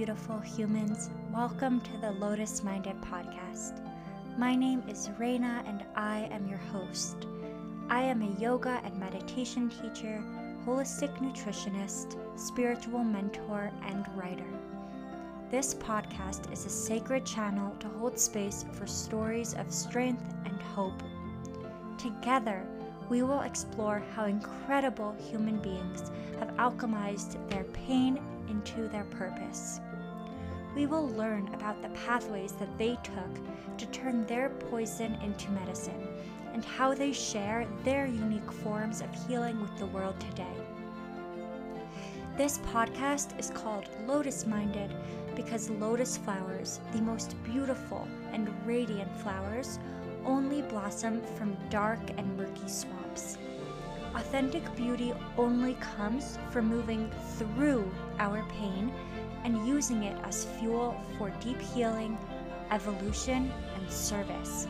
beautiful humans. Welcome to the Lotus Minded Podcast. My name is Reina and I am your host. I am a yoga and meditation teacher, holistic nutritionist, spiritual mentor, and writer. This podcast is a sacred channel to hold space for stories of strength and hope. Together, we will explore how incredible human beings have alchemized their pain into their purpose. We will learn about the pathways that they took to turn their poison into medicine and how they share their unique forms of healing with the world today. This podcast is called Lotus Minded because lotus flowers, the most beautiful and radiant flowers, only blossom from dark and murky swamps. Authentic beauty only comes from moving through our pain and using it as fuel for deep healing, evolution, and service.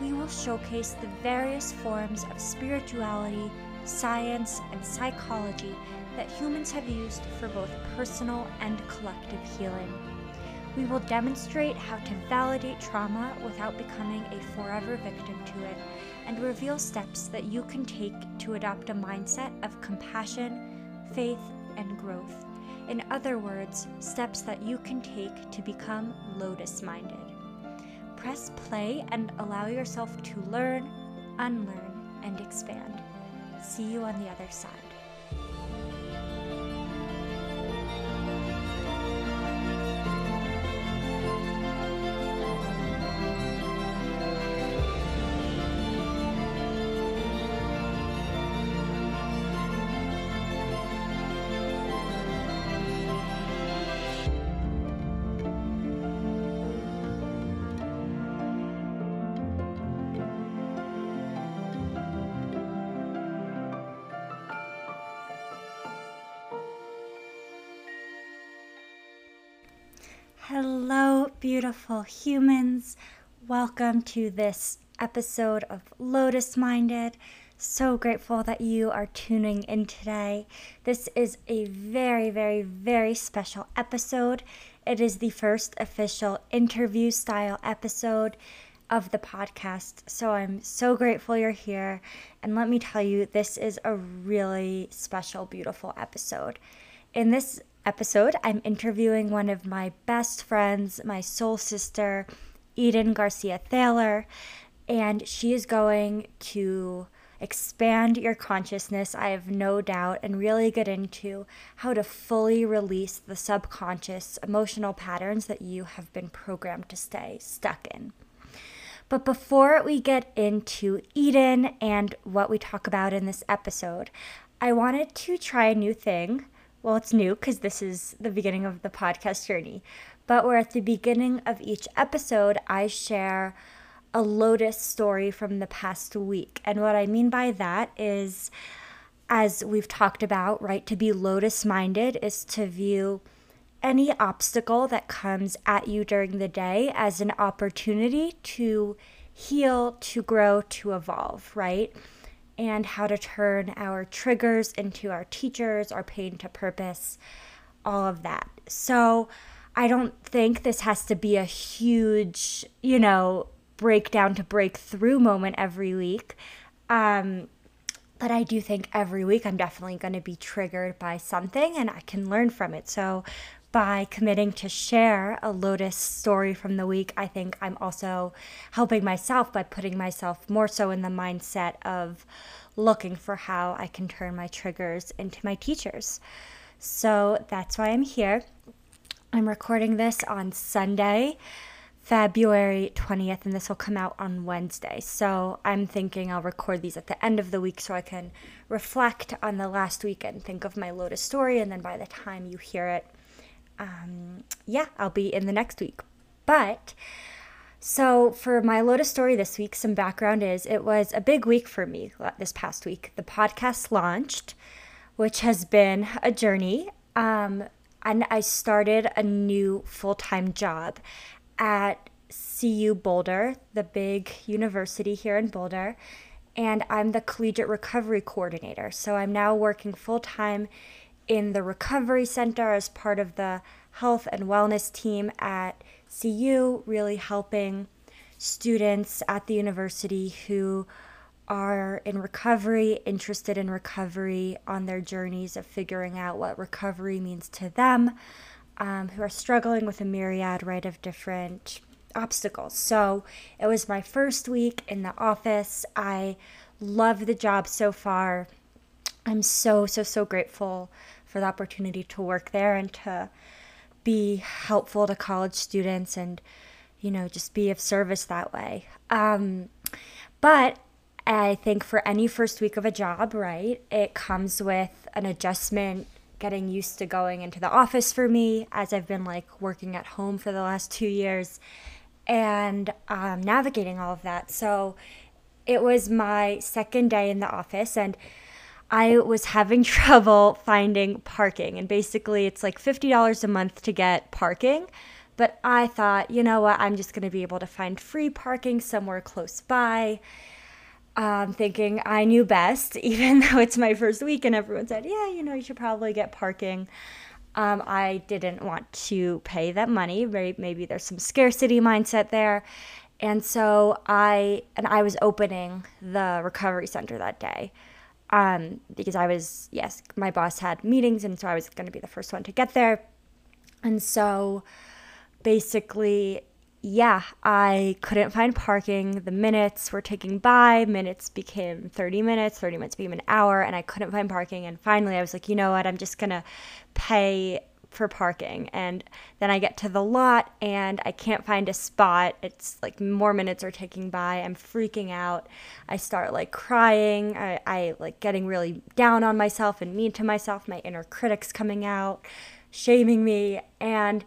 We will showcase the various forms of spirituality, science, and psychology that humans have used for both personal and collective healing. We will demonstrate how to validate trauma without becoming a forever victim to it, and reveal steps that you can take to adopt a mindset of compassion, faith, and growth. In other words, steps that you can take to become lotus-minded. Press play and allow yourself to learn, unlearn, and expand. See you on the other side. Hello, beautiful humans. Welcome to this episode of Lotus Minded. So grateful that you are tuning in today. This is a very, very, very special episode. It is the first official interview style episode of the podcast. So I'm so grateful you're here. And let me tell you, this is a really special, beautiful episode. In this episode, I'm interviewing one of my best friends, my soul sister, Eden Garcia-Thaler, and she is going to expand your consciousness, I have no doubt, and really get into how to fully release the subconscious emotional patterns that you have been programmed to stay stuck in. But before we get into Eden and what we talk about in this episode, I wanted to try a new thing. Well, it's new because this is the beginning of the podcast journey, but we're at the beginning of each episode, I share a lotus story from the past week. And what I mean by that is, as we've talked about, right, to be lotus-minded is to view any obstacle that comes at you during the day as an opportunity to heal, to grow, to evolve, right? And how to turn our triggers into our teachers, our pain to purpose, all of that. So I don't think this has to be a huge, breakdown to breakthrough moment every week. But I do think every week I'm definitely going to be triggered by something and I can learn from it. So by committing to share a lotus story from the week, I think I'm also helping myself by putting myself more so in the mindset of looking for how I can turn my triggers into my teachers. So that's why I'm here. I'm recording this on Sunday, February 20th, and this will come out on Wednesday. So I'm thinking I'll record these at the end of the week so I can reflect on the last week and think of my lotus story, and then by the time you hear it, I'll be in the next week. But so for my lotus story this week, some background is it was a big week for me this past week. The podcast launched, which has been a journey. And I started a new full-time job at CU Boulder, the big university here in Boulder. And I'm the collegiate recovery coordinator. So I'm now working full-time in the recovery center as part of the health and wellness team at CU, really helping students at the university who are in recovery, interested in recovery, on their journeys of figuring out what recovery means to them, who are struggling with a myriad, right, of different obstacles. So it was my first week in the office. I love the job so far. I'm so grateful for the opportunity to work there and to be helpful to college students and, you know, just be of service that way. But I think for any first week of a job, right, it comes with an adjustment, getting used to going into the office for me, as I've been like working at home for the last 2 years, and navigating all of that. So it was my second day in the office, and I was having trouble finding parking. And basically it's like $50 a month to get parking. But I thought, you know what, I'm just going to be able to find free parking somewhere close by. Thinking I knew best, even though it's my first week and everyone said, yeah, you know, you should probably get parking. I didn't want to pay that money. Maybe there's some scarcity mindset there. And so I was opening the recovery center that day. Because I was, yes, my boss had meetings, and so I was going to be the first one to get there. And so basically, yeah, I couldn't find parking. The minutes were ticking by. Minutes became 30 minutes. 30 minutes became an hour, and I couldn't find parking. And finally, I was like, you know what? I'm just going to pay for parking. And then I get to the lot, and I can't find a spot. It's like more minutes are ticking by. I'm freaking out. I start like crying. I like getting really down on myself and mean to myself. My inner critic's coming out, shaming me. And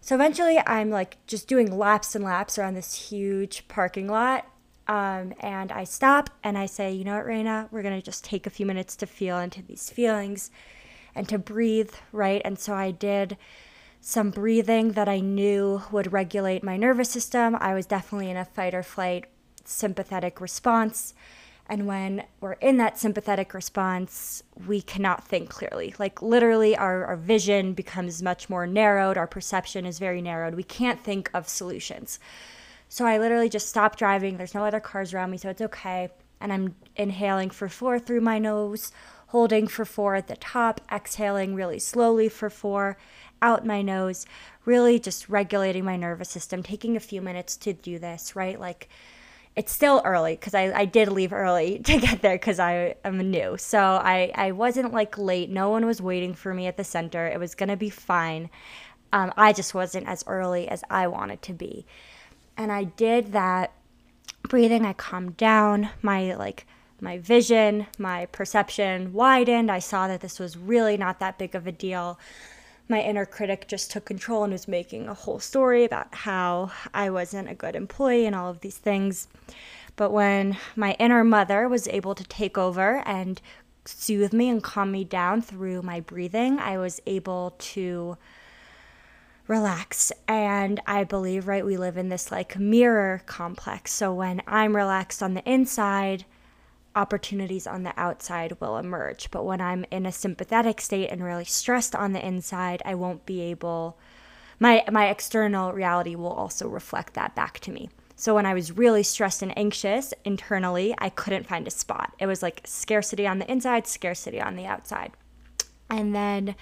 so eventually I'm like just doing laps and laps around this huge parking lot. And I stop and I say, you know what, Reina, we're going to just take a few minutes to feel into these feelings and to breathe, right? And so I did some breathing that I knew would regulate my nervous system. I was definitely in a fight or flight sympathetic response. And when we're in that sympathetic response, we cannot think clearly. Like literally our vision becomes much more narrowed. Our perception is very narrowed. We can't think of solutions. So I literally just stopped driving. There's no other cars around me, so it's okay. And I'm inhaling for 4 through my nose, holding for 4 at the top, exhaling really slowly for 4 out my nose, really just regulating my nervous system, taking a few minutes to do this, right? Like it's still early because I did leave early to get there because I am new. So I wasn't like late. No one was waiting for me at the center. It was going to be fine. I just wasn't as early as I wanted to be. And I did that breathing. I calmed down. My vision, my perception widened. I saw that this was really not that big of a deal. My inner critic just took control and was making a whole story about how I wasn't a good employee and all of these things. But when my inner mother was able to take over and soothe me and calm me down through my breathing, I was able to relax. And I believe, right, we live in this like mirror complex. So when I'm relaxed on the inside, opportunities on the outside will emerge. But when I'm in a sympathetic state and really stressed on the inside, I won't be able, my external reality will also reflect that back to me. So when I was really stressed and anxious internally, I couldn't find a spot. It was like scarcity on the inside, scarcity on the outside. And then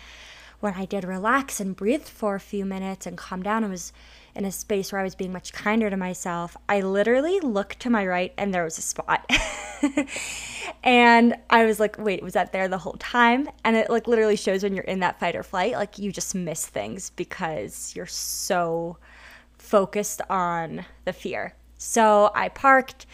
when I did relax and breathe for a few minutes and calm down, I was in a space where I was being much kinder to myself. I literally looked to my right and there was a spot. And I was like, wait, was that there the whole time? And it like literally shows when you're in that fight or flight, like you just miss things because you're so focused on the fear. So I parked.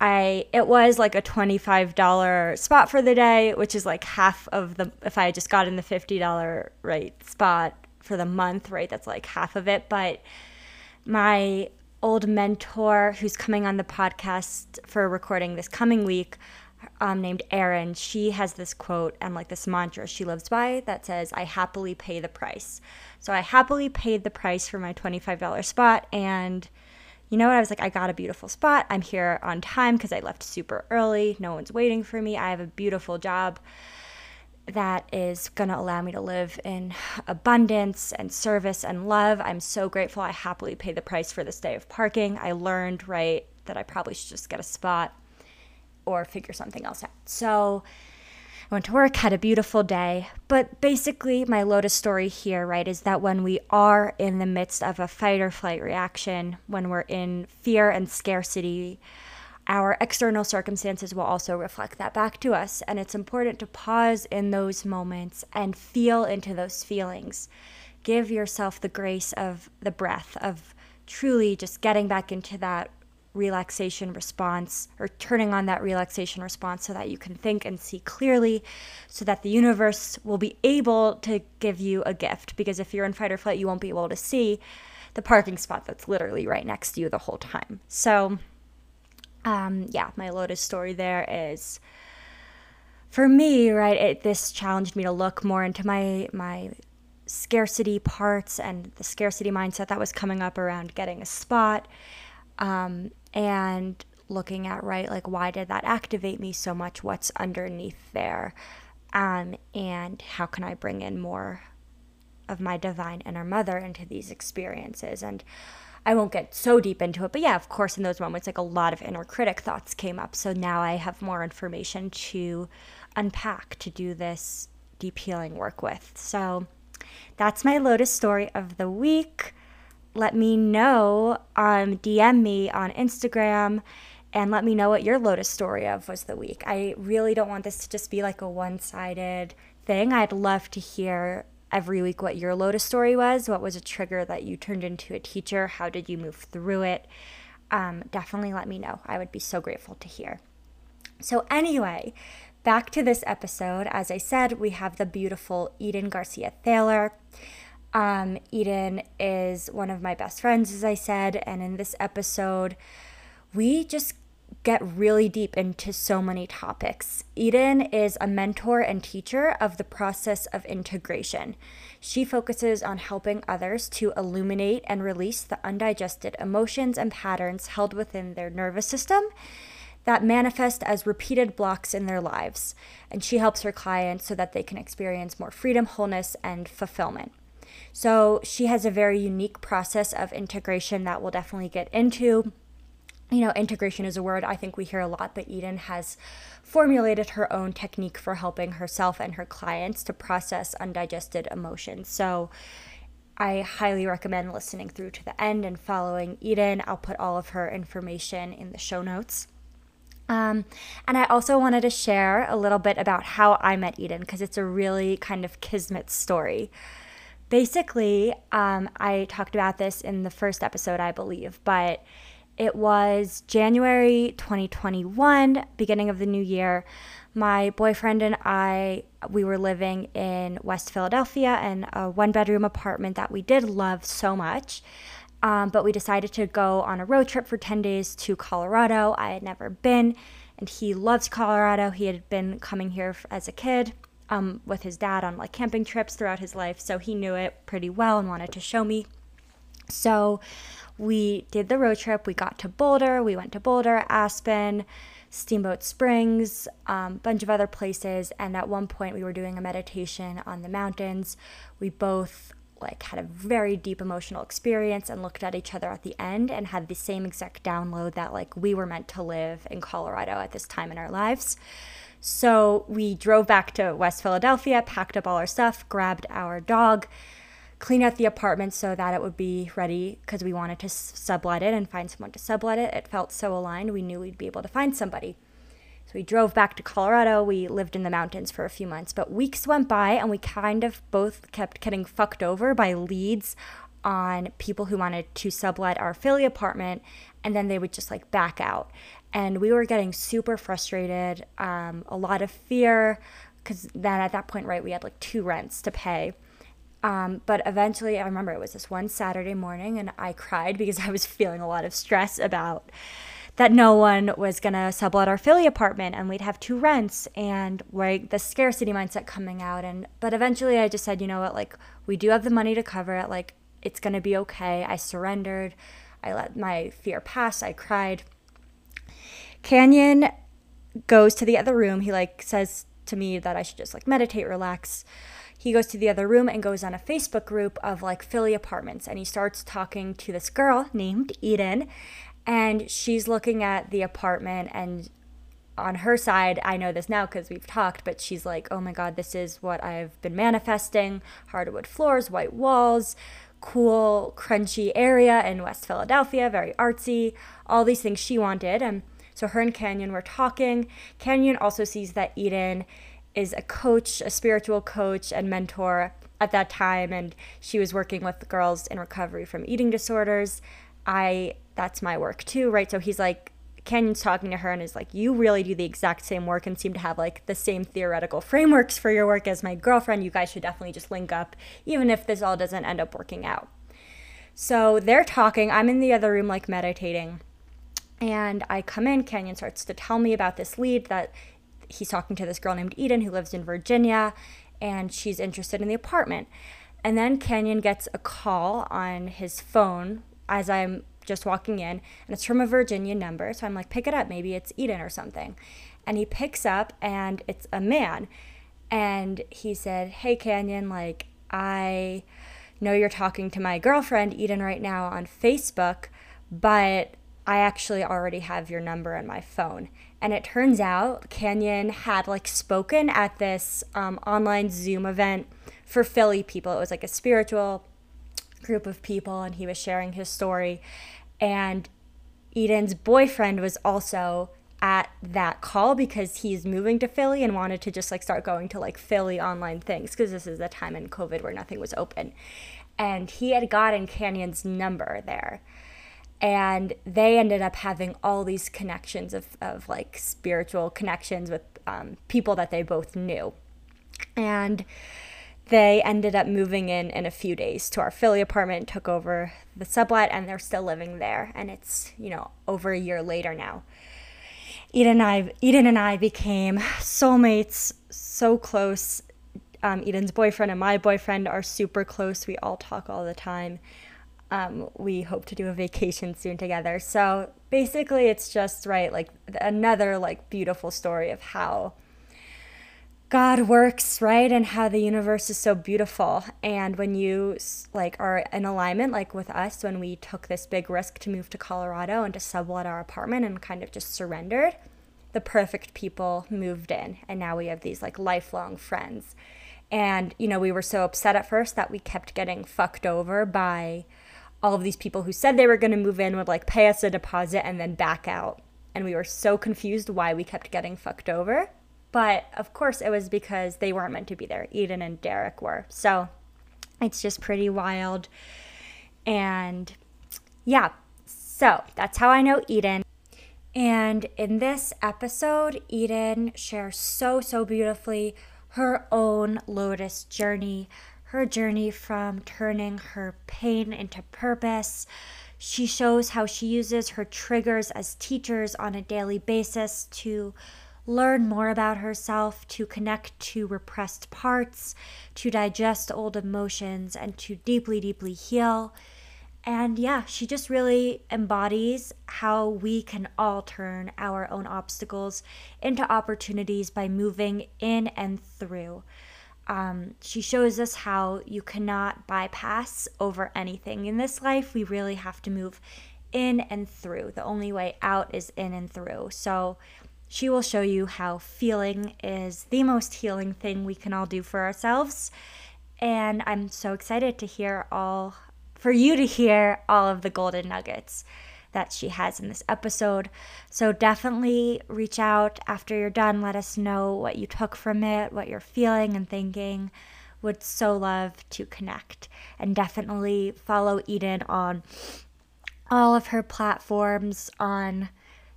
It was like a $25 spot for the day, which is like half of the, if I had just gotten the $50 right spot for the month, right, that's like half of it. But my old mentor who's coming on the podcast for recording this coming week, named Erin, she has this quote and like this mantra she lives by that says, I happily pay the price. So I happily paid the price for my $25 spot. And you know what? I was like, I got a beautiful spot. I'm here on time because I left super early. No one's waiting for me. I have a beautiful job. that is going to allow me to live in abundance and service and love. I'm so grateful. I happily paid the price for this day of parking. I learned, right, that I probably should just get a spot or figure something else out. So I went to work, had a beautiful day. But basically my lotus story here, right, is that when we are in the midst of a fight or flight reaction, when we're in fear and scarcity, our external circumstances will also reflect that back to us. And it's important to pause in those moments and feel into those feelings. Give yourself the grace of the breath, of truly just getting back into that relaxation response, or turning on that relaxation response so that you can think and see clearly, so that the universe will be able to give you a gift. Because if you're in fight or flight, you won't be able to see the parking spot that's literally right next to you the whole time. So yeah, my lotus story there is, for me, right, this challenged me to look more into my scarcity parts and the scarcity mindset that was coming up around getting a spot, and looking at, right, like, why did that activate me so much? What's underneath there? And how can I bring in more of my divine inner mother into these experiences? And I won't get so deep into it, but yeah, of course, in those moments, like, a lot of inner critic thoughts came up. So now I have more information to unpack, to do this deep healing work with. So that's my lotus story of the week. Let me know, DM me on Instagram, and let me know what your lotus story of was the week. I really don't want this to just be like a one-sided thing. I'd love to hear every week what your lotus story was. What was a trigger that you turned into a teacher? How did you move through it? Definitely let me know. I would be so grateful to hear. So anyway, back to this episode. As I said, we have the beautiful Eden Garcia-Thaler. Eden is one of my best friends, as I said, and in this episode, we just get really deep into so many topics. Eden is a mentor and teacher of the process of integration. She focuses on helping others to illuminate and release the undigested emotions and patterns held within their nervous system that manifest as repeated blocks in their lives. And she helps her clients so that they can experience more freedom, wholeness, and fulfillment. So she has a very unique process of integration that we'll definitely get into. You know, integration is a word I think we hear a lot, but Eden has formulated her own technique for helping herself and her clients to process undigested emotions. So I highly recommend listening through to the end and following Eden. I'll put all of her information in the show notes. And I also wanted to share a little bit about how I met Eden, because it's a really kind of kismet story. Basically, I talked about this in the first episode, I believe, but it was January 2021, beginning of the new year. My boyfriend and I, we were living in West Philadelphia in a one-bedroom apartment that we did love so much, but we decided to go on a road trip for 10 days to Colorado. I had never been, and he loves Colorado. He had been coming here as a kid. With his dad on like camping trips throughout his life. So he knew it pretty well and wanted to show me. So we did the road trip. We got to Boulder. We went to Boulder, Aspen, Steamboat Springs, bunch of other places. And at one point we were doing a meditation on the mountains. We both like had a very deep emotional experience and looked at each other at the end and had the same exact download that like we were meant to live in Colorado at this time in our lives. So we drove back to West Philadelphia, packed up all our stuff, grabbed our dog, cleaned out the apartment so that it would be ready because we wanted to sublet it and find someone to sublet it. It felt so aligned. We knew we'd be able to find somebody. So we drove back to Colorado. We lived in the mountains for a few months, but weeks went by and we kind of both kept getting fucked over by leads on people who wanted to sublet our Philly apartment, and then they would just like back out. And we were getting super frustrated, a lot of fear, because then at that point, right, we had like 2 rents to pay. But eventually, I remember it was this one Saturday morning, and I cried because I was feeling a lot of stress about that no one was going to sublet our Philly apartment, and we'd have 2 rents, and like the scarcity mindset coming out. But eventually, I just said, you know what, like we do have the money to cover it. Like it's going to be okay. I surrendered. I let my fear pass. I cried. Canyon goes to the other room. He like says to me that I should just like meditate, relax. He goes to the other room and goes on a Facebook group of like Philly apartments, and he starts talking to this girl named Eden, and she's looking at the apartment, and on her side, I know this now because we've talked, but she's like, oh my God, this is what I've been manifesting. Hardwood floors, white walls, cool, crunchy area in West Philadelphia, very artsy, all these things she wanted. And so her and Canyon were talking. Canyon also sees that Eden is a coach, a spiritual coach and mentor at that time, and she was working with girls in recovery from eating disorders. That's my work too, right? So he's like, Canyon's talking to her and is like, you really do the exact same work and seem to have like the same theoretical frameworks for your work as my girlfriend. You guys should definitely just link up, even if this all doesn't end up working out. So they're talking, I'm in the other room like meditating, and I come in, Canyon starts to tell me about this lead that he's talking to this girl named Eden who lives in Virginia, and she's interested in the apartment. And then Canyon gets a call on his phone as I'm just walking in, and it's from a Virginia number. So I'm like, pick it up, maybe it's Eden or something. And he picks up, and it's a man. And he said, hey Canyon, like, I know you're talking to my girlfriend Eden right now on Facebook, but I actually already have your number on my phone. And it turns out Canyon had like spoken at this online Zoom event for Philly people. It was like a spiritual group of people, and he was sharing his story. And Eden's boyfriend was also at that call because he's moving to Philly and wanted to just like start going to like Philly online things, because this is the time in COVID where nothing was open. And he had gotten Canyon's number there. And they ended up having all these connections of like spiritual connections with people that they both knew. And they ended up moving in a few days to our Philly apartment, took over the sublet, and they're still living there. And it's, you know, over a year later now. Eden and I became soulmates, so close. Eden's boyfriend and my boyfriend are super close. We all talk all the time. We hope to do a vacation soon together. So basically it's just, right, like another like beautiful story of how God works, right? And how the universe is so beautiful. And when you like are in alignment, like with us, when we took this big risk to move to Colorado and to sublet our apartment and kind of just surrendered, the perfect people moved in. And now we have these like lifelong friends. And, you know, we were so upset at first that we kept getting fucked over by all of these people who said they were going to move in, would like pay us a deposit and then back out. And we were so confused why we kept getting fucked over. But of course it was because they weren't meant to be there. Eden and Derek were. So it's just pretty wild. And yeah, so that's how I know Eden. And in this episode, Eden shares so beautifully her own lotus journey. Her journey from turning her pain into purpose. She shows how she uses her triggers as teachers on a daily basis to learn more about herself, to connect to repressed parts, to digest old emotions, and to deeply, deeply heal. And yeah, she just really embodies how we can all turn our own obstacles into opportunities by moving in and through. She shows us how you cannot bypass over anything in this life. We really have to move in and through. The only way out is in and through. So she will show you how feeling is the most healing thing we can all do for ourselves. And I'm so excited to hear all of the golden nuggets that she has in this episode. So definitely reach out after you're done. Let us know what you took from it, what you're feeling and thinking. Would so love to connect. And definitely follow Eden on all of her platforms, on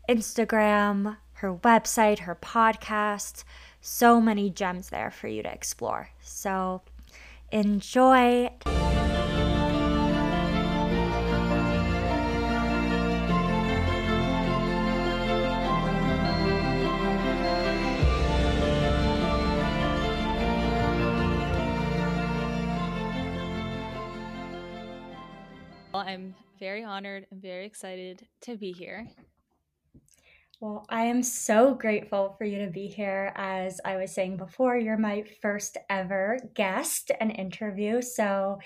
Instagram, her website, her podcast. So many gems there for you to explore. So enjoy. I'm very honored and very excited to be here. Well, I am so grateful for you to be here. As I was saying before, you're my first ever guest and interview. So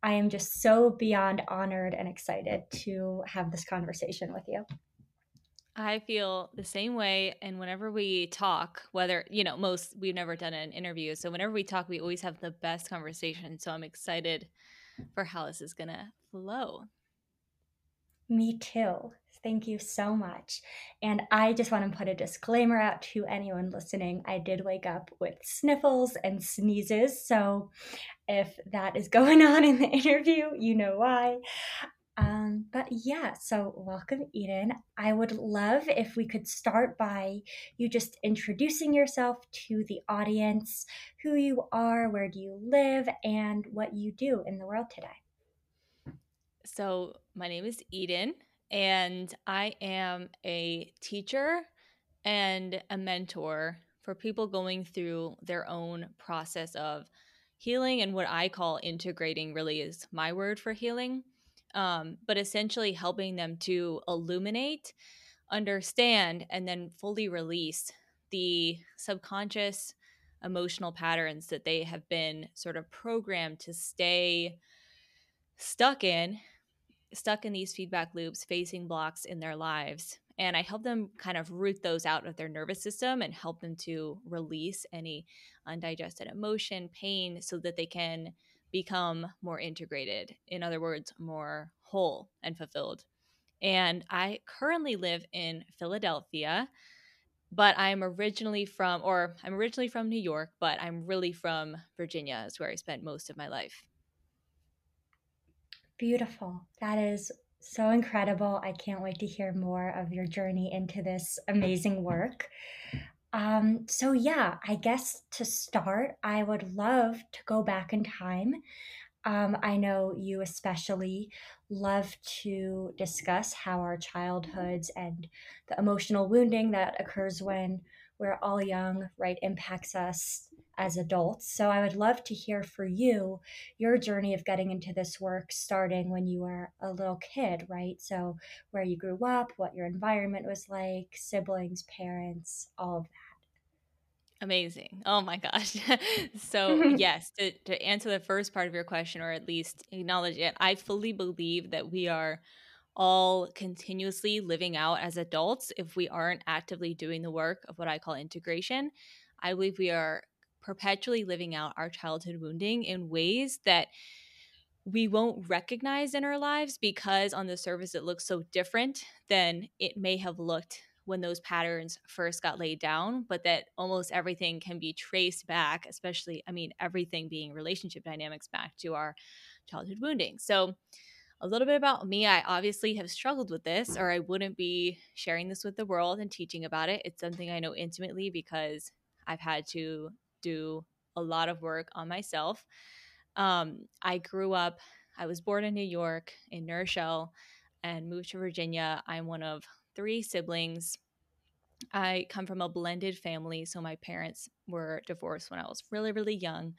I am just so beyond honored and excited to have this conversation with you. I feel the same way. And whenever we talk, whether, you know, we've never done an interview. So whenever we talk, we always have the best conversation. So I'm excited for how this is going to flow. Me too. Thank you so much. And I just want to put a disclaimer out to anyone listening. I did wake up with sniffles and sneezes. So if that is going on in the interview, you know why. But yeah, so welcome, Eden. I would love if we could start by you just introducing yourself to the audience, who you are, where do you live, and what you do in the world today. So my name is Eden. And I am a teacher and a mentor for people going through their own process of healing, and what I call integrating really is my word for healing, but essentially helping them to illuminate, understand, and then fully release the subconscious emotional patterns that they have been sort of programmed to stay stuck in these feedback loops, facing blocks in their lives. And I help them kind of root those out of their nervous system and help them to release any undigested emotion, pain, so that they can become more integrated. In other words, more whole and fulfilled. And I currently live in Philadelphia, but I'm originally from New York, but I'm really from Virginia is where I spent most of my life. Beautiful. That is so incredible. I can't wait to hear more of your journey into this amazing work. So yeah, I guess to start, I would love to go back in time. I know you especially love to discuss how our childhoods and the emotional wounding that occurs when we're all young, right, impacts us as adults. So I would love to hear for you, your journey of getting into this work, starting when you were a little kid, right? So where you grew up, what your environment was like, siblings, parents, all of that. Amazing. Oh my gosh. So yes, to answer the first part of your question, or at least acknowledge it, I fully believe that we are all continuously living out as adults if we aren't actively doing the work of what I call integration. I believe we are perpetually living out our childhood wounding in ways that we won't recognize in our lives, because on the surface it looks so different than it may have looked when those patterns first got laid down, but that almost everything can be traced back, especially, everything being relationship dynamics, back to our childhood wounding. So a little bit about me. I obviously have struggled with this, or I wouldn't be sharing this with the world and teaching about it. It's something I know intimately because I've had to do a lot of work on myself. I was born in New York, in New Rochelle, and moved to Virginia. I'm one of three siblings. I come from a blended family, so my parents were divorced when I was really, really young.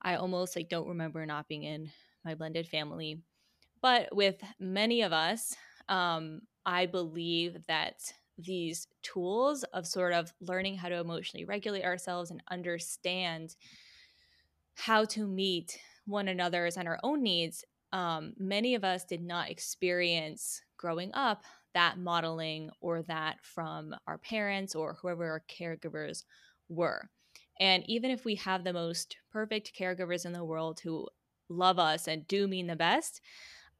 I almost don't remember not being in my blended family. But with many of us, I believe that these tools of sort of learning how to emotionally regulate ourselves and understand how to meet one another's and our own needs, many of us did not experience growing up that modeling, or that from our parents or whoever our caregivers were. And even if we have the most perfect caregivers in the world who love us and do mean the best,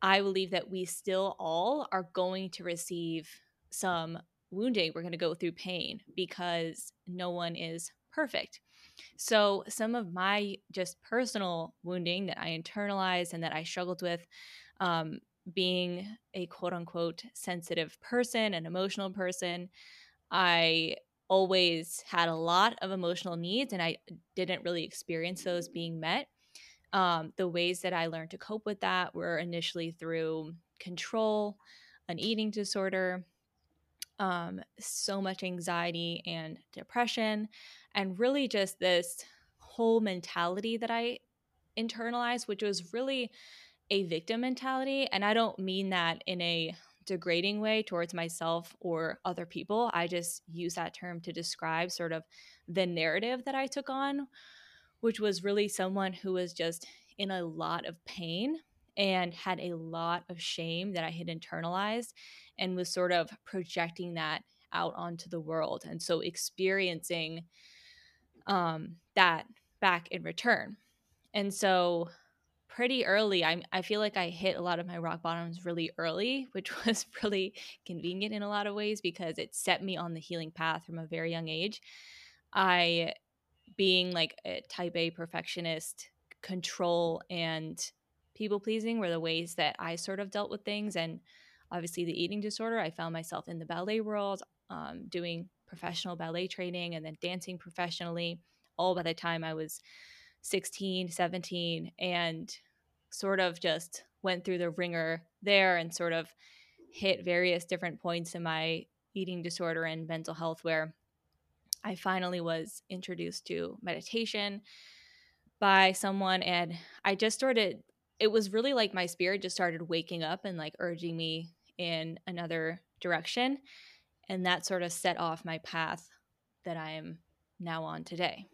I believe that we still all are going to receive some wounding. We're going to go through pain because no one is perfect. So some of my just personal wounding that I internalized and that I struggled with, being a quote unquote sensitive person, an emotional person, I always had a lot of emotional needs and I didn't really experience those being met. The ways that I learned to cope with that were initially through control, an eating disorder, so much anxiety and depression, and really just this whole mentality that I internalized, which was really a victim mentality. And I don't mean that in a degrading way towards myself or other people. I just use that term to describe sort of the narrative that I took on, which was really someone who was just in a lot of pain and had a lot of shame that I had internalized and was sort of projecting that out onto the world. And so experiencing that back in return. And so pretty early, I feel like I hit a lot of my rock bottoms really early, which was really convenient in a lot of ways because it set me on the healing path from a very young age. I, being like a type A perfectionist, control and people pleasing were the ways that I sort of dealt with things. And obviously the eating disorder, I found myself in the ballet world, doing professional ballet training and then dancing professionally, all by the time I was 16, 17, and sort of just went through the ringer there and sort of hit various different points in my eating disorder and mental health where I finally was introduced to meditation by someone. And I just started, it was really like my spirit just started waking up and like urging me in another direction. And that sort of set off my path that I am now on today.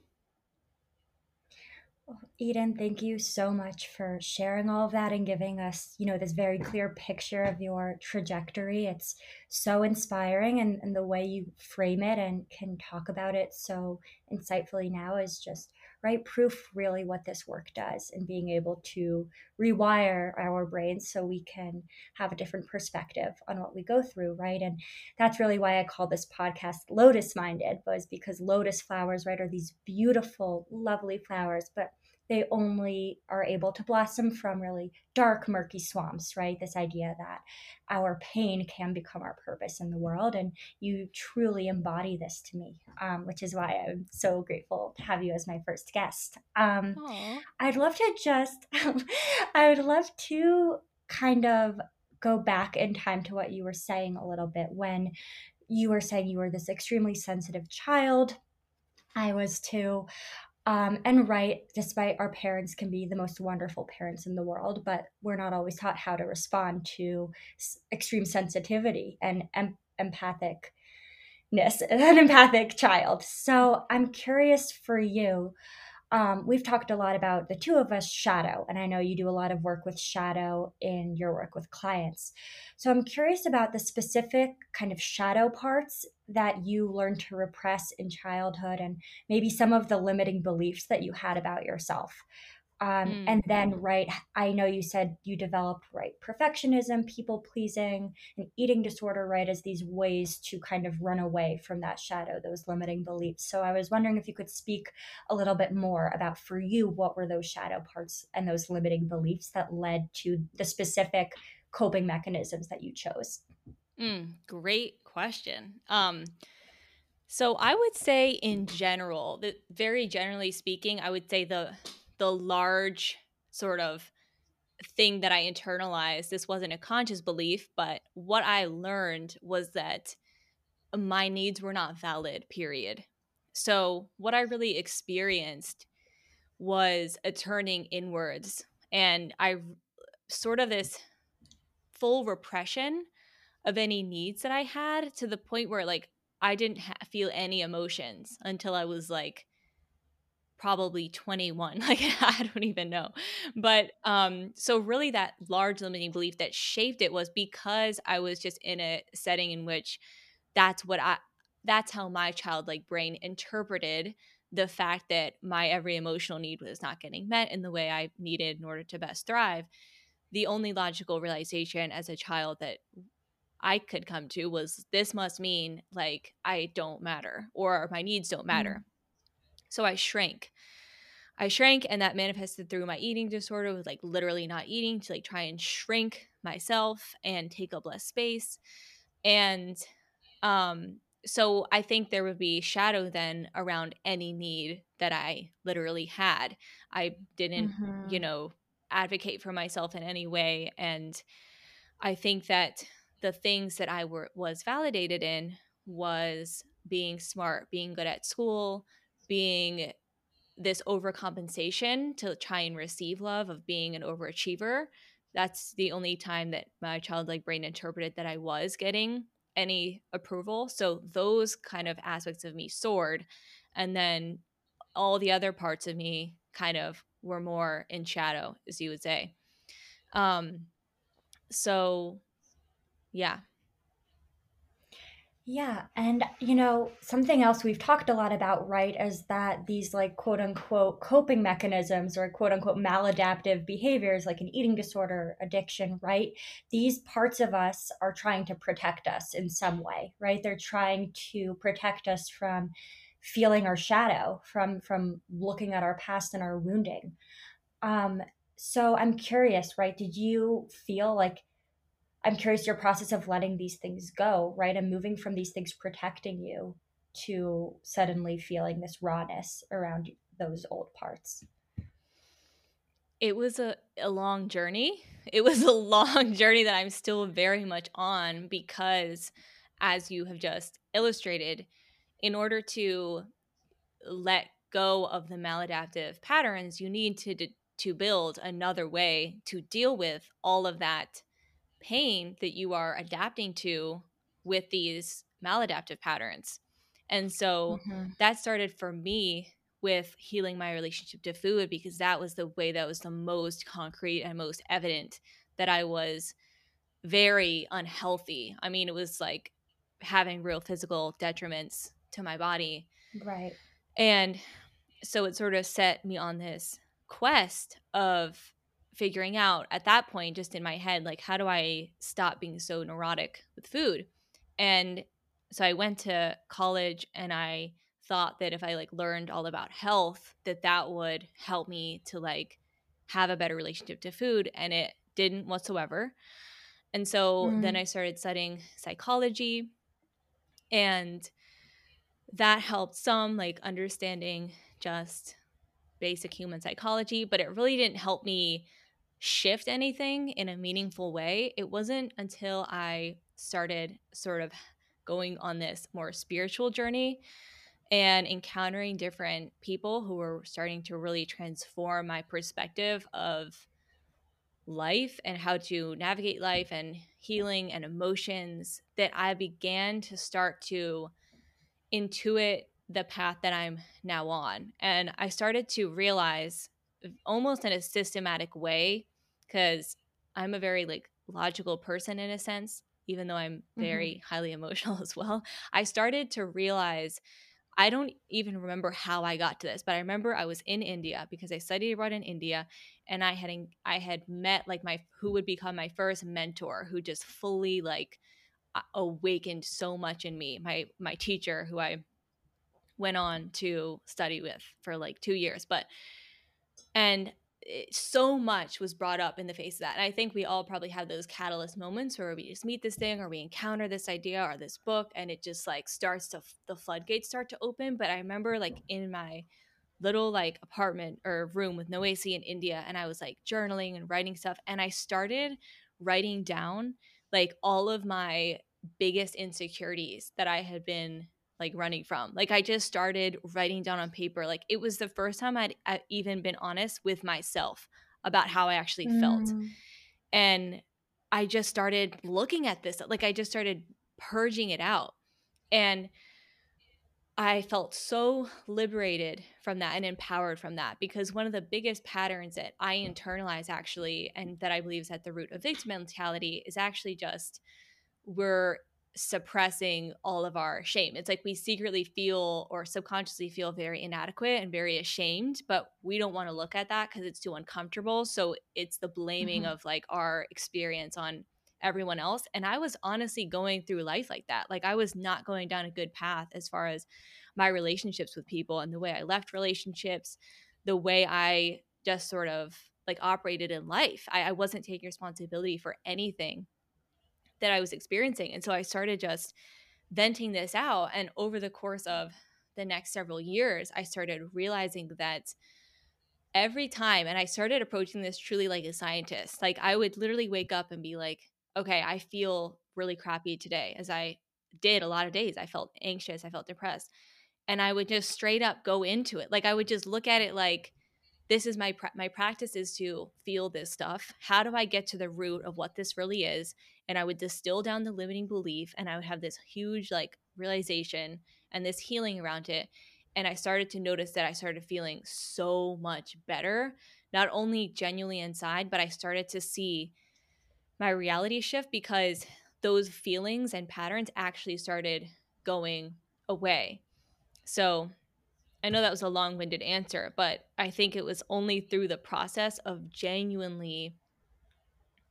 Eden, thank you so much for sharing all of that and giving us, you know, this very clear picture of your trajectory. It's so inspiring, and the way you frame it and can talk about it so insightfully now is just right proof really what this work does and being able to rewire our brains so we can have a different perspective on what we go through, right? And that's really why I call this podcast Lotus Minded, was because lotus flowers, right, are these beautiful, lovely flowers, but they only are able to blossom from really dark, murky swamps, right? This idea that our pain can become our purpose in the world. And you truly embody this to me, which is why I'm so grateful to have you as my first guest. I would love to kind of go back in time to what you were saying a little bit when you were saying you were this extremely sensitive child. I was too. And right, despite our parents can be the most wonderful parents in the world, but we're not always taught how to respond to extreme sensitivity and empathicness, an empathic child. So I'm curious for you, we've talked a lot about the two of us shadow, and I know you do a lot of work with shadow in your work with clients. So I'm curious about the specific kind of shadow parts that you learned to repress in childhood and maybe some of the limiting beliefs that you had about yourself. And then, right, I know you said you developed, right, perfectionism, people pleasing, and eating disorder, right, as these ways to kind of run away from that shadow, those limiting beliefs. So I was wondering if you could speak a little bit more about, for you, what were those shadow parts and those limiting beliefs that led to the specific coping mechanisms that you chose? Great question. So I would say in general, very generally speaking, I would say the large sort of thing that I internalized, this wasn't a conscious belief, but what I learned was that my needs were not valid, period. So what I really experienced was a turning inwards, and I sort of this full repression of any needs that I had to the point where like I didn't feel any emotions until I was like probably 21. Like I don't even know. But so really that large limiting belief that shaped it was because I was just in a setting in which that's how my childlike brain interpreted the fact that my every emotional need was not getting met in the way I needed in order to best thrive. The only logical realization as a child that I could come to was this must mean like I don't matter or my needs don't matter. So I shrank, and that manifested through my eating disorder with like literally not eating to like try and shrink myself and take up less space. And so I think there would be shadow then around any need that I literally had. I didn't, you know, advocate for myself in any way. And I think that the things that I was validated in was being smart, being good at school, being this overcompensation to try and receive love of being an overachiever, that's the only time that my childlike brain interpreted that I was getting any approval. So those kind of aspects of me soared. And then all the other parts of me kind of were more in shadow, as you would say. So yeah. Yeah. And, you know, something else we've talked a lot about, right, is that these like quote unquote coping mechanisms or quote unquote maladaptive behaviors like an eating disorder, addiction, right? These parts of us are trying to protect us in some way, right? They're trying to protect us from feeling our shadow, from looking at our past and our wounding. So I'm curious, right? Did you feel like, I'm curious your process of letting these things go, right? And moving from these things protecting you to suddenly feeling this rawness around those old parts. It was a long journey. It was a long journey that I'm still very much on because, as you have just illustrated, in order to let go of the maladaptive patterns, you need to build another way to deal with all of that pain that you are adapting to with these maladaptive patterns. And so that started for me with healing my relationship to food, because that was the way that was the most concrete and most evident that I was very unhealthy. I mean, it was like having real physical detriments to my body. Right. And so it sort of set me on this quest of figuring out at that point, just in my head, like, how do I stop being so neurotic with food? And so I went to college and I thought that if I like learned all about health, that would help me to like have a better relationship to food. And it didn't whatsoever. And so then I started studying psychology, and that helped some, like understanding just basic human psychology, but it really didn't help me shift anything in a meaningful way. It wasn't until I started sort of going on this more spiritual journey and encountering different people who were starting to really transform my perspective of life and how to navigate life and healing and emotions that I began to start to intuit the path that I'm now on. And I started to realize almost in a systematic way, because I'm a very like logical person in a sense, even though I'm very highly emotional as well. I started to realize, I don't even remember how I got to this, but I remember I was in India because I studied abroad in India, and I had met like who would become my first mentor, who just fully like awakened so much in me, my teacher, who I went on to study with for like 2 years. So much was brought up in the face of that. And I think we all probably have those catalyst moments where we just meet this thing, or we encounter this idea or this book, and it just like the floodgates start to open. But I remember like in my little like apartment or room with no AC in India, and I was like journaling and writing stuff. And I started writing down like all of my biggest insecurities that I had been like running from. Like I just started writing down on paper. Like it was the first time I'd even been honest with myself about how I actually felt. And I just started looking at this. Like I just started purging it out. And I felt so liberated from that and empowered from that, because one of the biggest patterns that I internalize actually, and that I believe is at the root of victim mentality, is actually just we're suppressing all of our shame. It's like we secretly feel or subconsciously feel very inadequate and very ashamed, but we don't want to look at that because it's too uncomfortable. So it's the blaming of like our experience on everyone else. And I was honestly going through life like that. Like I was not going down a good path as far as my relationships with people and the way I left relationships, the way I just sort of like operated in life. I wasn't taking responsibility for anything that I was experiencing. And so I started just venting this out. And over the course of the next several years, I started realizing that every time, and I started approaching this truly like a scientist, like I would literally wake up and be like, okay, I feel really crappy today, as I did a lot of days. I felt anxious. I felt depressed. And I would just straight up go into it. Like I would just look at it like, this is my practice is to feel this stuff. How do I get to the root of what this really is? And I would distill down the limiting belief, and I would have this huge like realization and this healing around it. And I started to notice that I started feeling so much better, not only genuinely inside, but I started to see my reality shift because those feelings and patterns actually started going away. So I know that was a long-winded answer, but I think it was only through the process of genuinely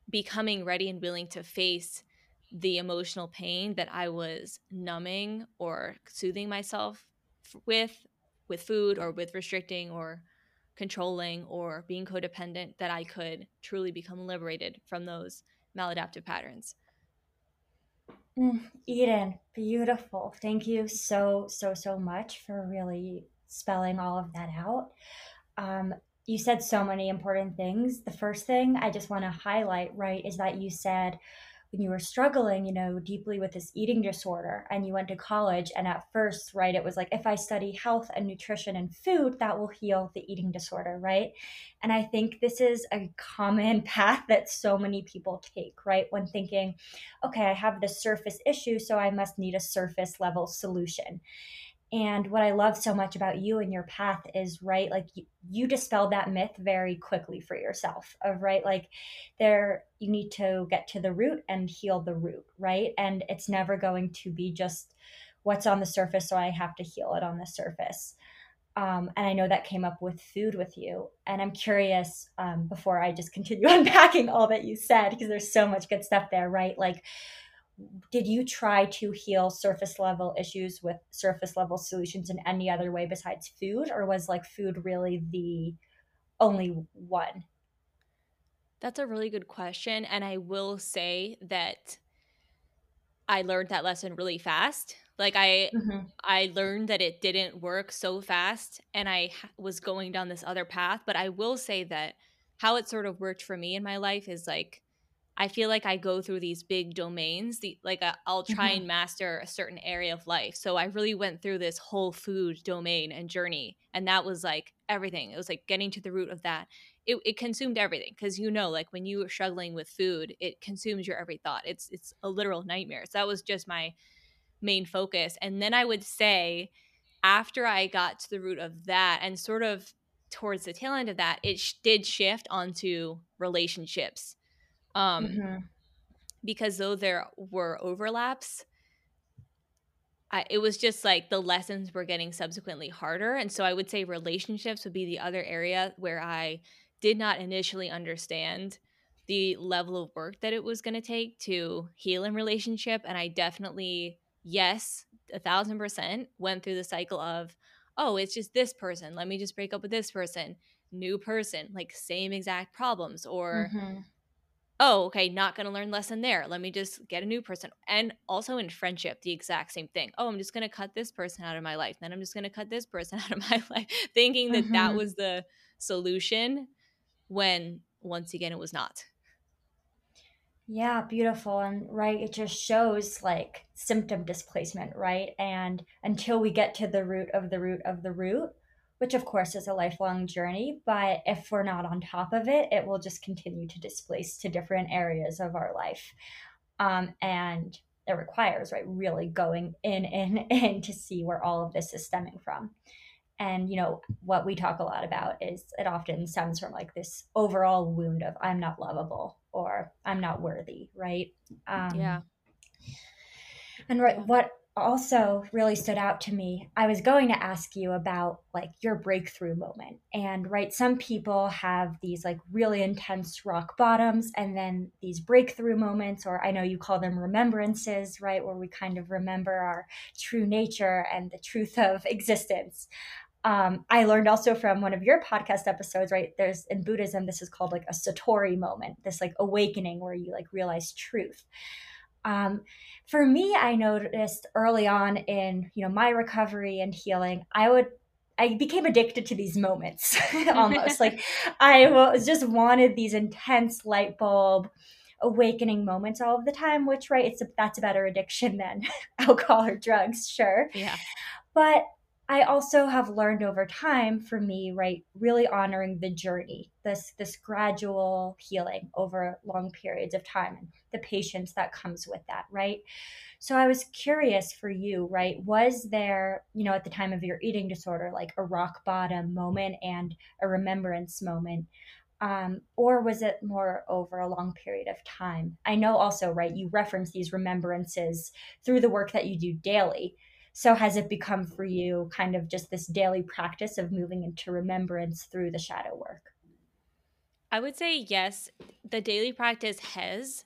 becoming ready and willing to face the emotional pain that I was numbing or soothing myself with food or with restricting or controlling or being codependent that I could truly become liberated from those maladaptive patterns. Eden, beautiful. Thank you so much for really spelling all of that out. You said so many important things. The first thing I just want to highlight, right, is that you said when you were struggling, you know, deeply with this eating disorder and you went to college, and at first, right, it was like, if I study health and nutrition and food, that will heal the eating disorder, right? And I think this is a common path that so many people take, right? When thinking, okay, I have this surface issue, so I must need a surface level solution. And what I love so much about you and your path is, right, like you dispelled that myth very quickly for yourself of, right, like there, you need to get to the root and heal the root, right? And it's never going to be just what's on the surface, so I have to heal it on the surface. And I know that came up with food with you. And I'm curious, before I just continue unpacking all that you said, because there's so much good stuff there, right? Like, did you try to heal surface level issues with surface level solutions in any other way besides food, or was like food really the only one? That's a really good question. And I will say that I learned that lesson really fast. Like I learned that it didn't work so fast, and I was going down this other path. But I will say that how it sort of worked for me in my life is like, I feel like I go through these big domains, I'll try and master a certain area of life. So I really went through this whole food domain and journey, and that was like everything. It was like getting to the root of that. It consumed everything, because you know, like when you are struggling with food, it consumes your every thought. It's a literal nightmare. So that was just my main focus. And then I would say after I got to the root of that and sort of towards the tail end of that, it did shift onto relationships. Because though there were overlaps, it was just like the lessons were getting subsequently harder. And so I would say relationships would be the other area where I did not initially understand the level of work that it was going to take to heal in relationship. And I definitely, yes, 1,000% went through the cycle of, oh, it's just this person. Let me just break up with this person. New person, like same exact problems, or oh, okay, not going to learn lesson there. Let me just get a new person. And also in friendship, the exact same thing. Oh, I'm just going to cut this person out of my life. Then I'm just going to cut this person out of my life, thinking that that was the solution when, once again, it was not. Yeah, beautiful. And right, it just shows like symptom displacement, right? And until we get to the root of the root of the root, which of course is a lifelong journey, but if we're not on top of it, it will just continue to displace to different areas of our life. And it requires, right, really going in to see where all of this is stemming from. And, you know, what we talk a lot about is it often stems from like this overall wound of I'm not lovable or I'm not worthy, right? Yeah. And right, what also really stood out to me, I was going to ask you about like your breakthrough moment, and right, some people have these like really intense rock bottoms and then these breakthrough moments, or I know you call them remembrances, right, where we kind of remember our true nature and the truth of existence. I learned also from one of your podcast episodes, right, there's in Buddhism, this is called like a Satori moment, this like awakening where you like realize truth. For me, I noticed early on in, you know, my recovery and healing, I became addicted to these moments almost like I was just wanted these intense light bulb awakening moments all of the time, which, right, that's a better addiction than alcohol or drugs. Sure. Yeah. But I also have learned over time, for me, right, really honoring the journey, this gradual healing over long periods of time, and the patience that comes with that, right? So I was curious for you, right? Was there, you know, at the time of your eating disorder, like a rock bottom moment and a remembrance moment? Or was it more over a long period of time? I know also, right, you reference these remembrances through the work that you do daily. So has it become for you kind of just this daily practice of moving into remembrance through the shadow work? I would say yes, the daily practice has.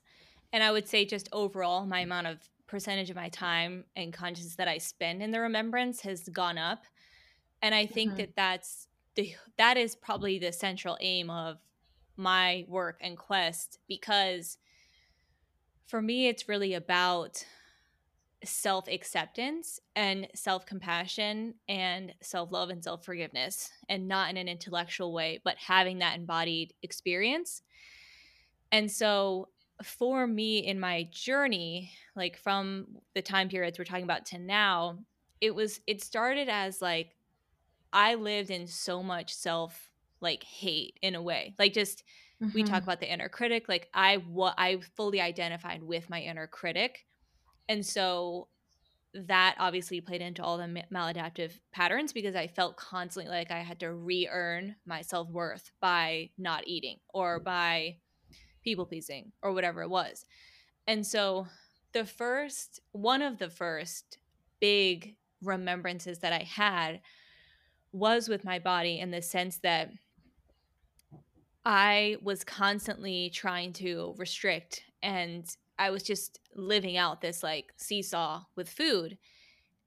And I would say just overall, my amount of percentage of my time and consciousness that I spend in the remembrance has gone up. And I think that is probably the central aim of my work and quest, because for me, it's really about self-acceptance and self-compassion and self-love and self-forgiveness, and not in an intellectual way, but having that embodied experience. And so for me in my journey, like from the time periods we're talking about to now, it started as like I lived in so much self like hate in a way, like just we talk about the inner critic, like I fully identified with my inner critic. And so that obviously played into all the maladaptive patterns, because I felt constantly like I had to re-earn my self-worth by not eating or by people-pleasing or whatever it was. And so one of the first big remembrances that I had was with my body, in the sense that I was constantly trying to restrict, and I was just living out this like seesaw with food,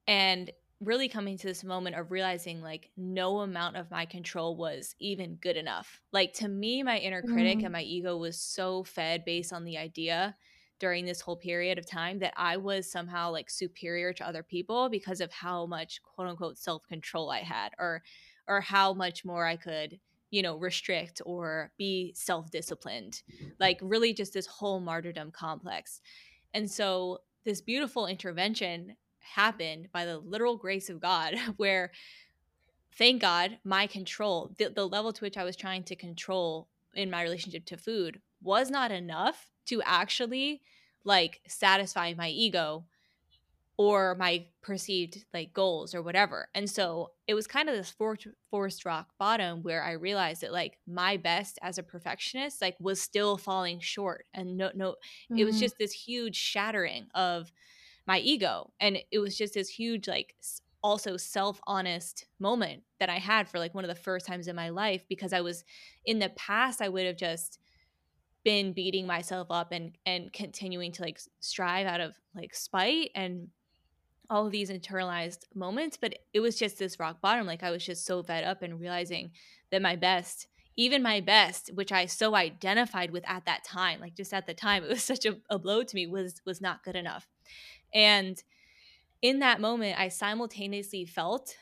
and really coming to this moment of realizing like no amount of my control was even good enough. Like to me, my inner critic and my ego was so fed based on the idea during this whole period of time that I was somehow like superior to other people because of how much quote unquote self-control I had, or how much more I could, you know, restrict or be self-disciplined, like really just this whole martyrdom complex. And so this beautiful intervention happened by the literal grace of God, where thank God my control, the level to which I was trying to control in my relationship to food was not enough to actually like satisfy my ego or my perceived like goals or whatever. And so it was kind of this forced rock bottom where I realized that like my best as a perfectionist like was still falling short, and it was just this huge shattering of my ego. And it was just this huge like also self-honest moment that I had for like one of the first times in my life, because I was in the past, I would have just been beating myself up and continuing to like strive out of like spite and all of these internalized moments. But it was just this rock bottom. Like I was just so fed up and realizing that my best, even my best, which I so identified with at that time, like just at the time, it was such a blow to me, was not good enough. And in that moment, I simultaneously felt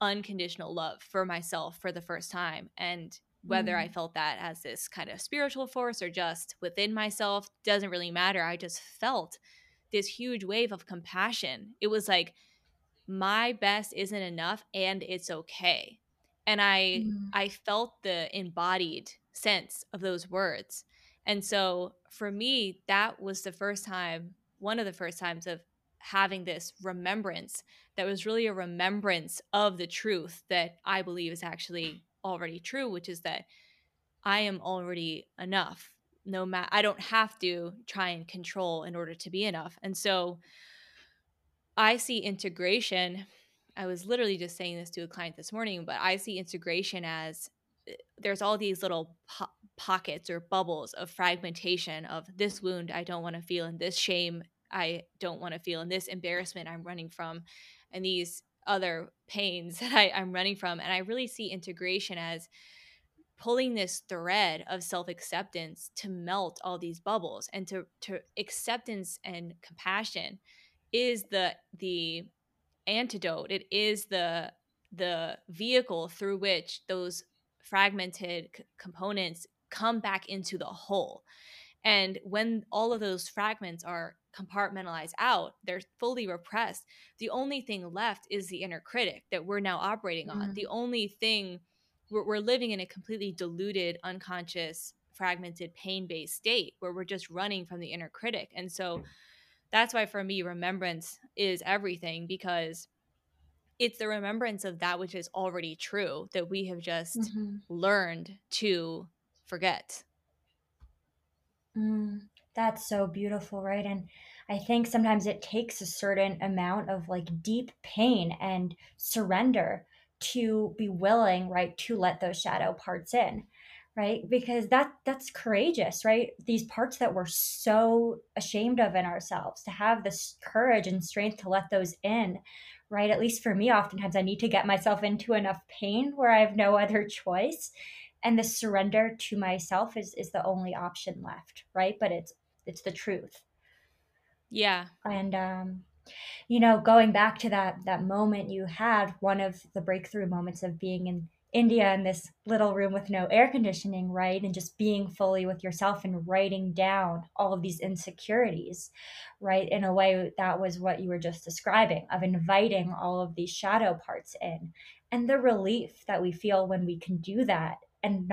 unconditional love for myself for the first time. And whether I felt that as this kind of spiritual force or just within myself, doesn't really matter. I just felt this huge wave of compassion. It was like, my best isn't enough and it's okay. And I felt the embodied sense of those words. And so for me, that was the first time, one of the first times of having this remembrance that was really a remembrance of the truth that I believe is actually already true, which is that I am already enough. I don't have to try and control in order to be enough. And so I see integration. I was literally just saying this to a client this morning, but I see integration as there's all these little pockets or bubbles of fragmentation of this wound I don't want to feel, and this shame I don't want to feel, and this embarrassment I'm running from, and these other pains that I'm running from. And I really see integration as pulling this thread of self-acceptance to melt all these bubbles, and to acceptance and compassion is the antidote. It is the vehicle through which those fragmented components come back into the whole. And when all of those fragments are compartmentalized out, they're fully repressed. The only thing left is the inner critic that we're now operating on. The only thing we're living in a completely diluted, unconscious, fragmented, pain-based state where we're just running from the inner critic. And so that's why for me, remembrance is everything, because it's the remembrance of that which is already true that we have just learned to forget. That's so beautiful, right? And I think sometimes it takes a certain amount of like deep pain and surrender to be willing, right, to let those shadow parts in, right? Because that's courageous, right? These parts that we're so ashamed of in ourselves, to have this courage and strength to let those in, right? At least for me, oftentimes I need to get myself into enough pain where I have no other choice. And the surrender to myself is the only option left, right? But it's the truth. Yeah. And, you know, going back to that moment you had, one of the breakthrough moments of being in India in this little room with no air conditioning, right? And just being fully with yourself and writing down all of these insecurities, right? In a way, that was what you were just describing, of inviting all of these shadow parts in. And the relief that we feel when we can do that, and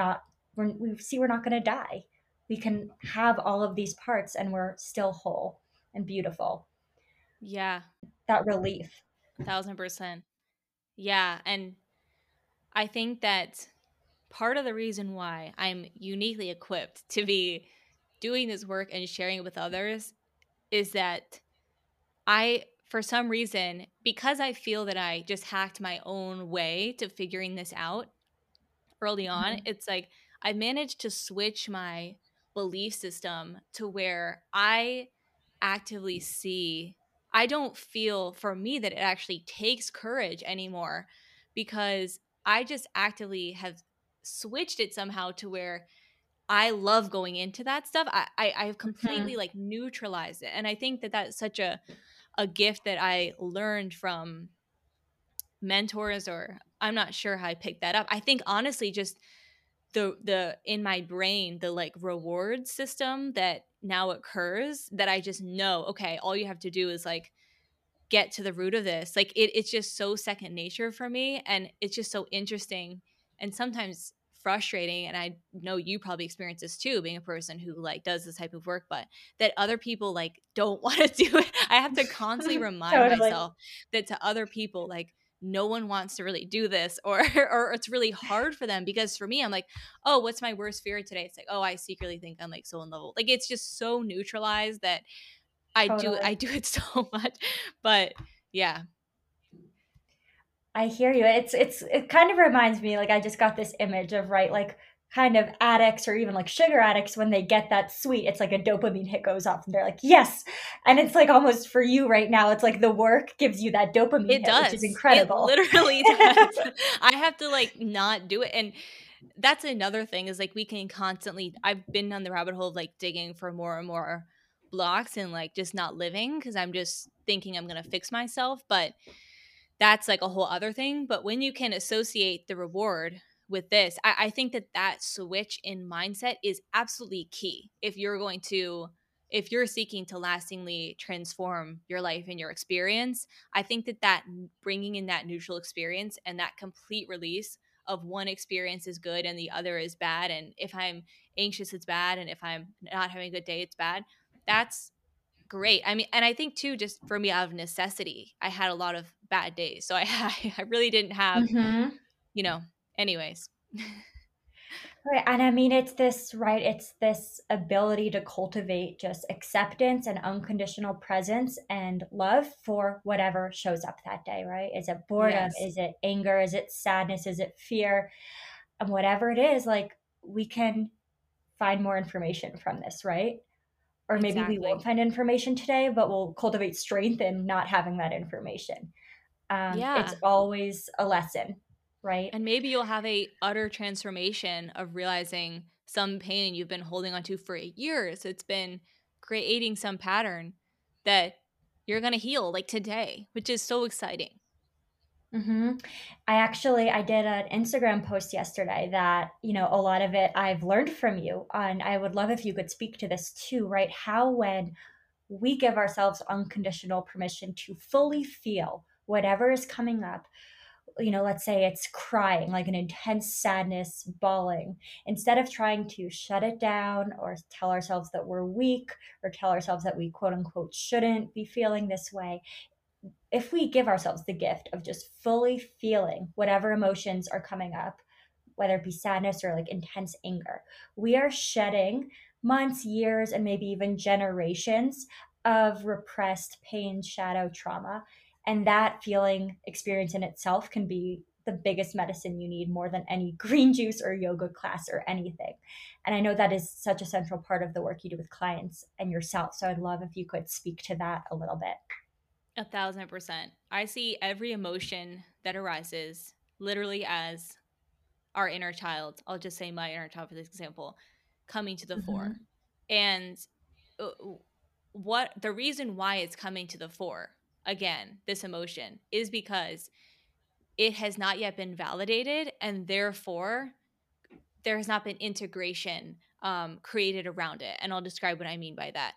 we're not going to die. We can have all of these parts and we're still whole and beautiful. Yeah. That relief. 1000%. Yeah. And I think that part of the reason why I'm uniquely equipped to be doing this work and sharing it with others is that I, for some reason, because I feel that I just hacked my own way to figuring this out early on, it's like I managed to switch my belief system to where I actively see, I don't feel for me that it actually takes courage anymore, because I just actively have switched it somehow to where I love going into that stuff. I have completely like neutralized it. And I think that that's such a gift that I learned from mentors, or I'm not sure how I picked that up. I think honestly, just the in my brain, the like reward system that now occurs, that I just know, okay, all you have to do is like get to the root of this. Like it's just so second nature for me, and it's just so interesting and sometimes frustrating. And I know you probably experience this too, being a person who like does this type of work, but that other people like don't want to do it. I have to constantly remind myself that to other people, like no one wants to really do this, or it's really hard for them. Because for me, I'm like, oh, what's my worst fear today? It's like, oh, I secretly think I'm like so in love. Like it's just so neutralized that I do it so much. But yeah. I hear you. It kind of reminds me, like I just got this image of, right, like kind of addicts or even like sugar addicts, when they get that sweet, it's like a dopamine hit goes off and they're like, yes. And it's like almost for you right now, it's like the work gives you that dopamine hit, which is incredible. It literally does. I have to like not do it. And that's another thing is like we can constantly, I've been on the rabbit hole of like digging for more and more blocks and like just not living, because I'm just thinking I'm going to fix myself. But that's like a whole other thing. But when you can associate the reward with this, I think that switch in mindset is absolutely key if you're seeking to lastingly transform your life and your experience. I think that bringing in that neutral experience and that complete release of one experience is good and the other is bad, and if I'm anxious it's bad, and if I'm not having a good day it's bad. That's great. I mean, and I think too, just for me, out of necessity, I had a lot of bad days, so I really didn't have you know. Anyways. Right. And I mean, it's this ability to cultivate just acceptance and unconditional presence and love for whatever shows up that day, right? Is it boredom? Yes. Is it anger? Is it sadness? Is it fear? And whatever it is, like we can find more information from this, right? Or maybe we won't find information today, but we'll cultivate strength in not having that information. It's always a lesson. Right. And maybe you'll have a utter transformation of realizing some pain you've been holding onto for years. It's been creating some pattern that you're going to heal like today, which is so exciting. I did an Instagram post yesterday that, you know, a lot of it I've learned from you, and I would love if you could speak to this too, right? How when we give ourselves unconditional permission to fully feel whatever is coming up, you know, let's say it's crying, like an intense sadness, bawling, instead of trying to shut it down or tell ourselves that we're weak or tell ourselves that we quote unquote shouldn't be feeling this way. If we give ourselves the gift of just fully feeling whatever emotions are coming up, whether it be sadness or like intense anger, we are shedding months, years, and maybe even generations of repressed pain, shadow, trauma. And that feeling experience in itself can be the biggest medicine you need, more than any green juice or yoga class or anything. And I know that is such a central part of the work you do with clients and yourself. So I'd love if you could speak to that a little bit. 1,000%. I see every emotion that arises literally as our inner child. I'll just say my inner child for this example, coming to the fore. And what the reason why it's coming to the fore, again, this emotion, is because it has not yet been validated, and therefore there has not been integration created around it. And I'll describe what I mean by that.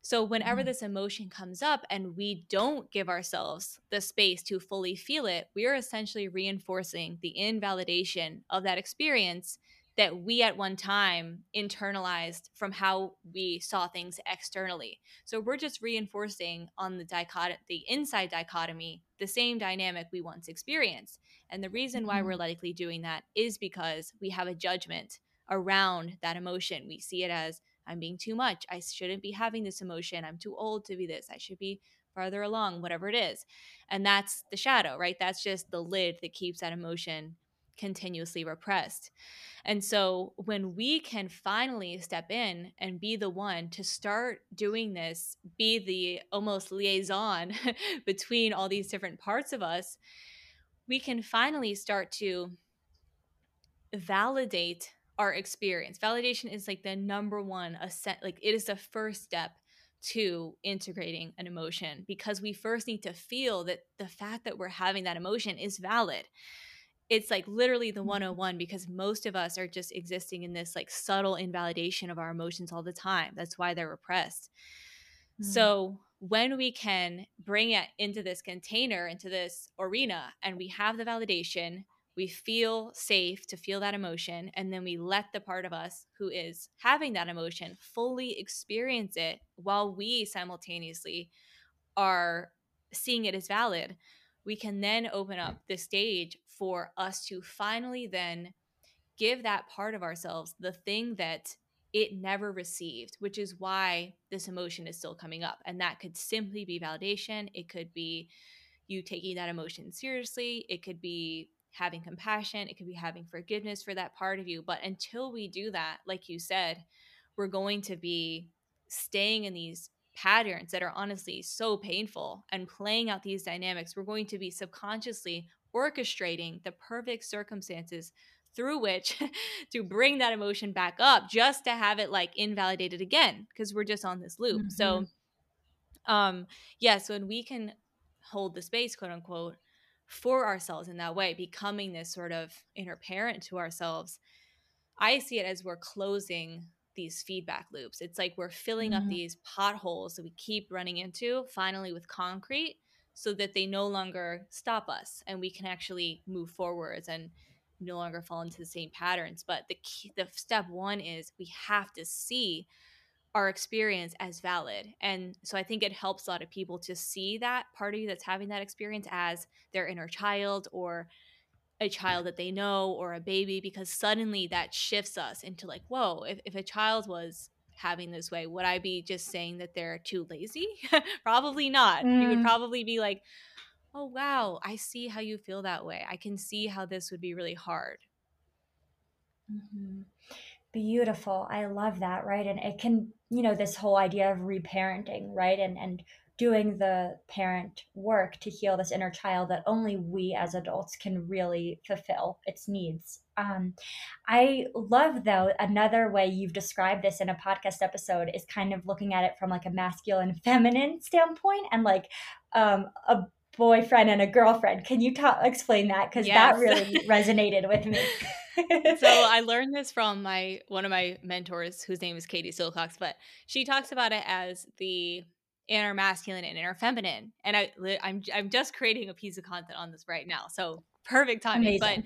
So whenever this emotion comes up and we don't give ourselves the space to fully feel it, we are essentially reinforcing the invalidation of that experience that we at one time internalized from how we saw things externally. So we're just reinforcing on the inside dichotomy, the same dynamic we once experienced. And the reason why we're likely doing that is because we have a judgment around that emotion. We see it as, I'm being too much. I shouldn't be having this emotion. I'm too old to be this. I should be farther along, whatever it is. And that's the shadow, right? That's just the lid that keeps that emotion continuously repressed. And so when we can finally step in and be the one to start doing this, be the almost liaison between all these different parts of us, we can finally start to validate our experience. Validation is like the number one, like it is the first step to integrating an emotion, because we first need to feel that the fact that we're having that emotion is valid. It's like literally the 101, because most of us are just existing in this like subtle invalidation of our emotions all the time. That's why they're repressed. So when we can bring it into this container, into this arena, and we have the validation, we feel safe to feel that emotion, and then we let the part of us who is having that emotion fully experience it while we simultaneously are seeing it as valid. We can then open up the stage for us to finally then give that part of ourselves the thing that it never received, which is why this emotion is still coming up. And that could simply be validation. It could be you taking that emotion seriously. It could be having compassion, it could be having forgiveness for that part of you. But until we do that, like you said, we're going to be staying in these patterns that are honestly so painful and playing out these dynamics. We're going to be subconsciously orchestrating the perfect circumstances through which to bring that emotion back up, just to have it like invalidated again, because we're just on this loop. So when we can hold the space, quote unquote, for ourselves in that way, becoming this sort of inner parent to ourselves, I see it as we're closing these feedback loops. It's like we're filling up these potholes that we keep running into, finally with concrete, so that they no longer stop us and we can actually move forwards and no longer fall into the same patterns. But the step one is we have to see our experience as valid. And so I think it helps a lot of people to see that part of you that's having that experience as their inner child, or a child that they know, or a baby, because suddenly that shifts us into like, whoa, if a child was having this way, would I be just saying that they're too lazy? Probably not. You would probably be like, oh, wow, I see how you feel that way. I can see how this would be really hard. Beautiful. I love that, right? And it can, you know, this whole idea of reparenting, right? And doing the parent work to heal this inner child that only we as adults can really fulfill its needs. I love, though, another way you've described this in a podcast episode is kind of looking at it from like a masculine, feminine standpoint, and like a boyfriend and a girlfriend. Can you explain that? Because yes. That really resonated with me. So I learned this from one of my mentors, whose name is Katie Silcox, but she talks about it as the inner masculine and inner feminine. And I'm just creating a piece of content on this right now. So perfect timing. Amazing. But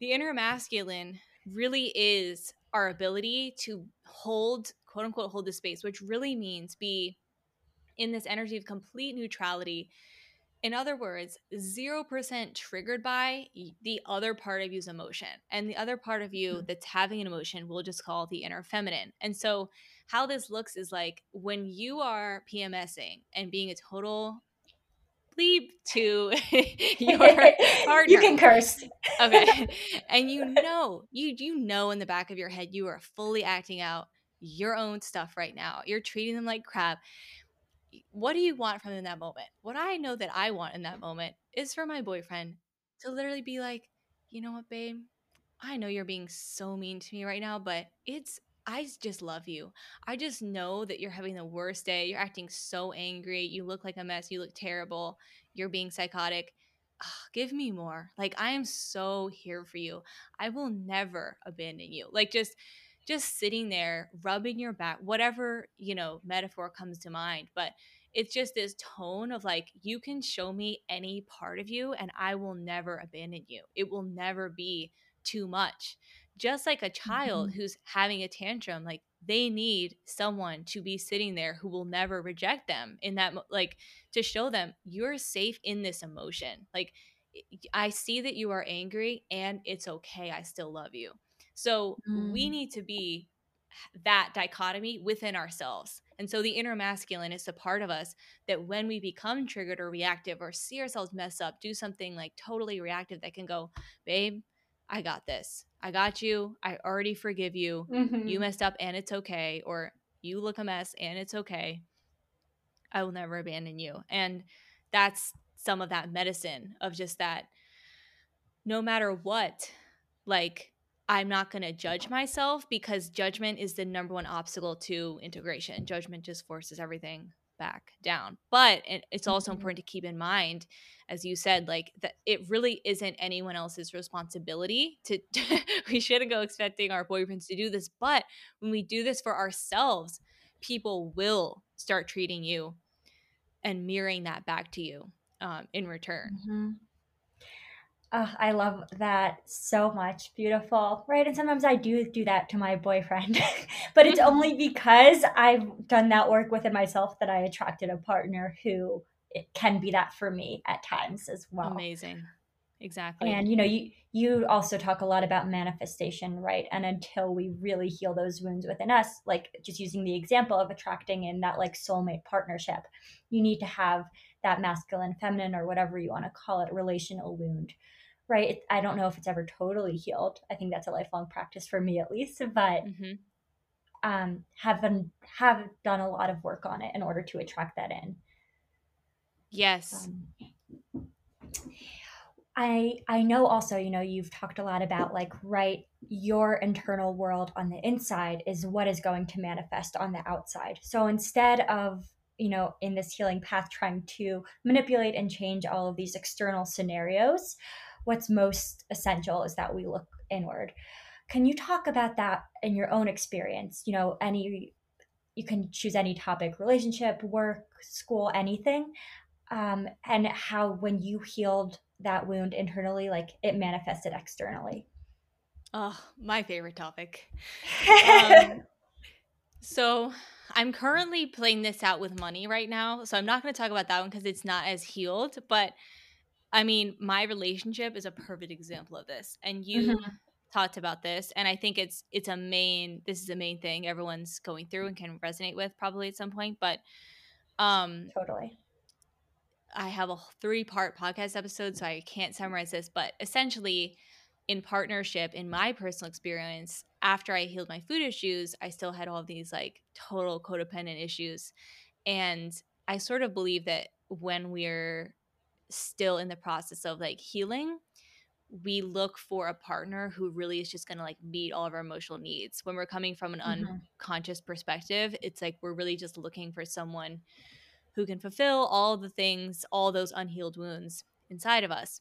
the inner masculine really is our ability to hold, quote unquote, hold the space, which really means be in this energy of complete neutrality. In other words, 0% triggered by the other part of you's emotion. And the other part of you that's having an emotion we'll just call the inner feminine. And so how this looks is like when you are PMSing and being a total bleep to your partner. You can curse. Okay. And you know in the back of your head you are fully acting out your own stuff right now. You're treating them like crap. What do you want from them in that moment? What I know that I want in that moment is for my boyfriend to literally be like, you know what, babe? I know you're being so mean to me right now, but I just love you. I just know that you're having the worst day. You're acting so angry. You look like a mess. You look terrible. You're being psychotic. Ugh, give me more. Like, I am so here for you. I will never abandon you. Like, just sitting there, rubbing your back, whatever, metaphor comes to mind. But it's just this tone of like, you can show me any part of you and I will never abandon you. It will never be too much. Just like a child who's having a tantrum, like they need someone to be sitting there who will never reject them in that, like to show them you're safe in this emotion. Like, I see that you are angry and it's okay. I still love you. So we need to be that dichotomy within ourselves. And so the inner masculine is the part of us that when we become triggered or reactive or see ourselves mess up, do something like totally reactive that can go, babe, I got this. I got you. I already forgive you. Mm-hmm. You messed up and it's okay. Or you look a mess and it's okay. I will never abandon you. And that's some of that medicine of just that no matter what, like, I'm not going to judge myself because judgment is the number one obstacle to integration. Judgment just forces everything back down. But it's also important to keep in mind, as you said, like that it really isn't anyone else's responsibility to we shouldn't go expecting our boyfriends to do this. But when we do this for ourselves, people will start treating you and mirroring that back to you in return. Mm-hmm. Oh, I love that so much. Beautiful. Right. And sometimes I do that to my boyfriend, but it's only because I've done that work within myself that I attracted a partner who it can be that for me at times as well. Amazing. Exactly. And, you also talk a lot about manifestation, right? And until we really heal those wounds within us, like just using the example of attracting in that like soulmate partnership, you need to have that masculine, feminine, or whatever you want to call it, relational wound. Right. I don't know if it's ever totally healed. I think that's a lifelong practice for me, at least, but have done a lot of work on it in order to attract that in. Yes. I know also, you've talked a lot about like, right, your internal world on the inside is what is going to manifest on the outside. So instead of, in this healing path, trying to manipulate and change all of these external scenarios, what's most essential is that we look inward. Can you talk about that in your own experience? You can choose any topic, relationship, work, school, anything. And how, when you healed that wound internally, like it manifested externally. Oh, my favorite topic. So I'm currently playing this out with money right now. So I'm not going to talk about that one because it's not as healed. But I mean, my relationship is a perfect example of this. And you talked about this. And I think this is a main thing everyone's going through and can resonate with probably at some point. But totally. I have a 3-part podcast episode, so I can't summarize this. But essentially, in partnership, in my personal experience, after I healed my food issues, I still had all these like total codependent issues. And I sort of believe that when we're still in the process of like healing, we look for a partner who really is just going to like meet all of our emotional needs. When we're coming from an unconscious perspective, it's like we're really just looking for someone who can fulfill all the things, all those unhealed wounds inside of us.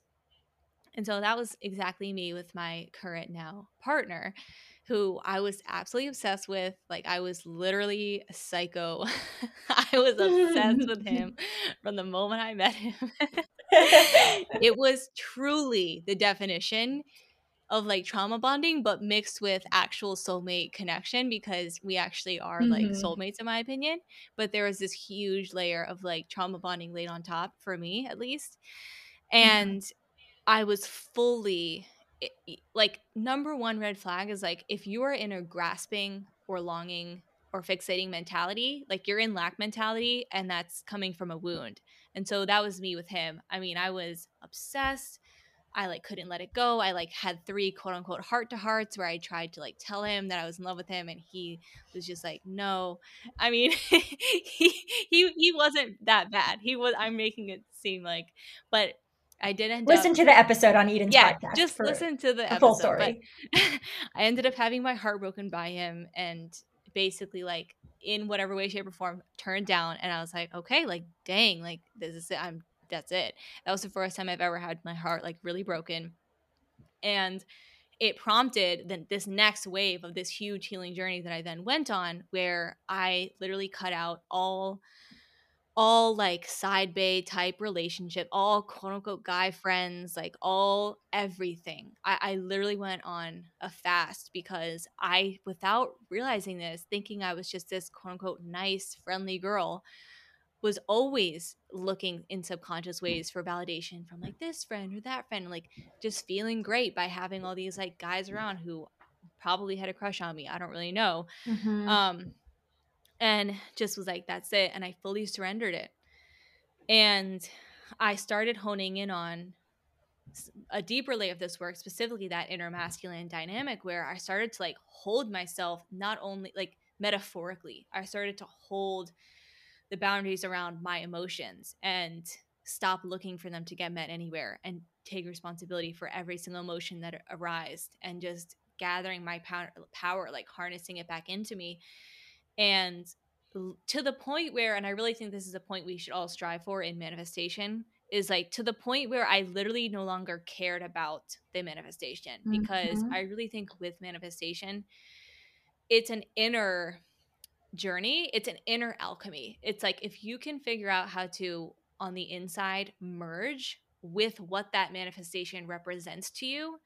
And so that was exactly me with my current now partner, who I was absolutely obsessed with. Like, I was literally a psycho. I was obsessed with him from the moment I met him. It was truly the definition of like trauma bonding, but mixed with actual soulmate connection, because we actually are like soulmates in my opinion. But there was this huge layer of like trauma bonding laid on top, for me at least. And I was fully like, number one red flag is like, if you are in a grasping or longing or fixating mentality, like you're in lack mentality, and that's coming from a wound. And so that was me with him. I mean, I was obsessed. I like couldn't let it go. I like had 3 quote unquote heart to hearts where I tried to like tell him that I was in love with him, and he was just like, no. I mean, he wasn't that bad. He was, I'm making it seem like, but I did end up. Listen to the episode on Eden's podcast. Just listen to the full story. I ended up having my heart broken by him, and basically like in whatever way, shape or form turned down. And I was like, okay, like, dang, like this is it. That's it. That was the first time I've ever had my heart like really broken. And it prompted then this next wave of this huge healing journey that I then went on, where I literally cut out all like side bay type relationship, all quote unquote guy friends, like all everything. I literally went on a fast, because I, without realizing this, thinking I was just this quote unquote nice, friendly girl, was always looking in subconscious ways for validation from like this friend or that friend, like just feeling great by having all these like guys around who probably had a crush on me. I don't really know. And just was like, that's it. And I fully surrendered it. And I started honing in on a deeper layer of this work, specifically that inner masculine dynamic, where I started to like hold myself, not only like metaphorically, I started to hold the boundaries around my emotions and stop looking for them to get met anywhere, and take responsibility for every single emotion that arised, and just gathering my power, like harnessing it back into me. And to the point where, and I really think this is a point we should all strive for in manifestation, is like to the point where I literally no longer cared about the manifestation, because I really think with manifestation, it's an inner journey. It's an inner alchemy. It's like, if you can figure out how to, on the inside, merge with what that manifestation represents to you,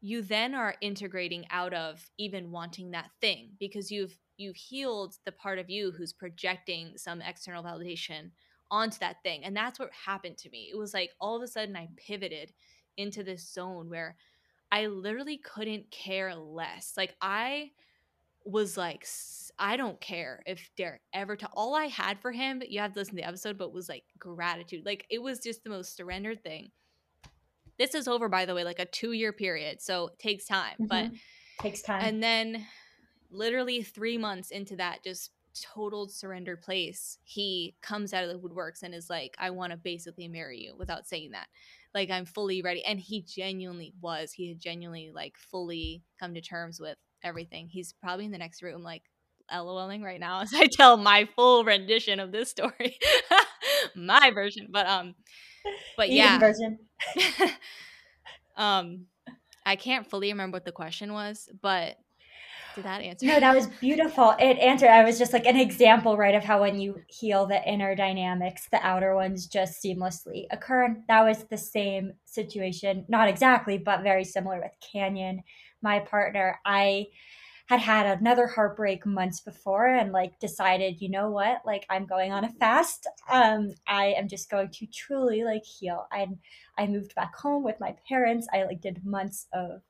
you then are integrating out of even wanting that thing, because you've healed the part of you who's projecting some external validation onto that thing. And that's what happened to me. It was like all of a sudden I pivoted into this zone where I literally couldn't care less. Like I was like, I don't care if Derek ever all I had for him, you have to listen to the episode, but was like gratitude. Like it was just the most surrendered thing. This is over, by the way, like a 2-year period. So it takes time, but takes time. And then literally 3 months into that just total surrender place, he comes out of the woodworks and is like, I want to basically marry you, without saying that. Like, I'm fully ready. And he genuinely was. He had genuinely like fully come to terms with everything. He's probably in the next room like LOLing right now as I tell my full rendition of this story. My version. But yeah. Version. I can't fully remember what the question was, but did that answer? No, that was beautiful. It answered. I was just like an example, right, of how when you heal the inner dynamics, the outer ones just seamlessly occur. And that was the same situation, not exactly, but very similar with Canyon, my partner. I had another heartbreak months before and like decided, you know what, like I'm going on a fast. I am just going to truly like heal. And I moved back home with my parents. I like did months of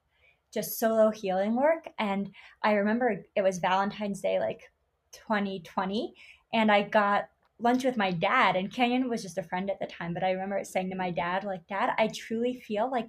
just solo healing work. And I remember it was Valentine's Day, like 2020. And I got lunch with my dad, and Canyon was just a friend at the time. But I remember saying to my dad, like, Dad, I truly feel like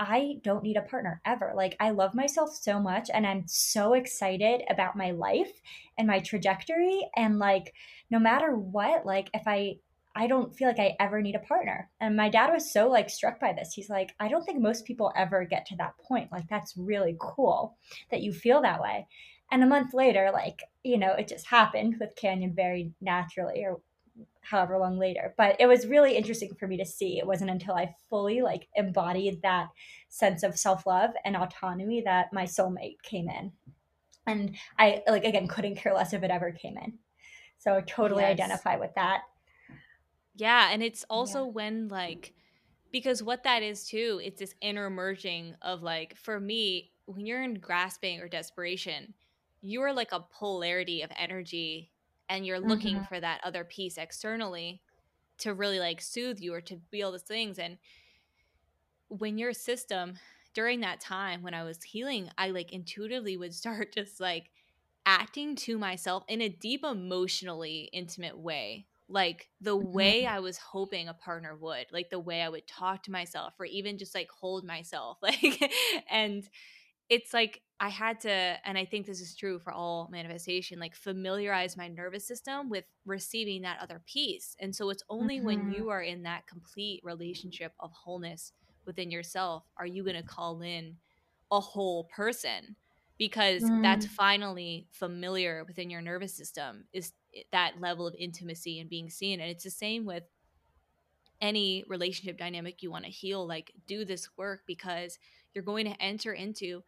I don't need a partner ever. Like, I love myself so much, and I'm so excited about my life and my trajectory. And like, no matter what, like if I don't feel like I ever need a partner. And my dad was so like struck by this. He's like, I don't think most people ever get to that point. Like, that's really cool that you feel that way. And a month later, like, you know, it just happened with Canyon very naturally, or however long later. But it was really interesting for me to see. It wasn't until I fully like embodied that sense of self-love and autonomy that my soulmate came in. And I, like, again, couldn't care less if it ever came in. So I totally identify with that. Yeah. And it's also when, like, because what that is too, it's this inner merging of, like, for me, when you're in grasping or desperation, you are like a polarity of energy, and you're looking for that other piece externally to really, like, soothe you or to be all those things. And when your system, during that time when I was healing, I, like, intuitively would start just, like, acting to myself in a deep, emotionally intimate way. Like the way I was hoping a partner would, like the way I would talk to myself or even just, like, hold myself. Like, and it's like I had to, and I think this is true for all manifestation, like, familiarize my nervous system with receiving that other piece. And so it's only when you are in that complete relationship of wholeness within yourself are you going to call in a whole person, because that's finally familiar within your nervous system, is that level of intimacy and being seen. And it's the same with any relationship dynamic you want to heal. Like, do this work, because you're going to enter into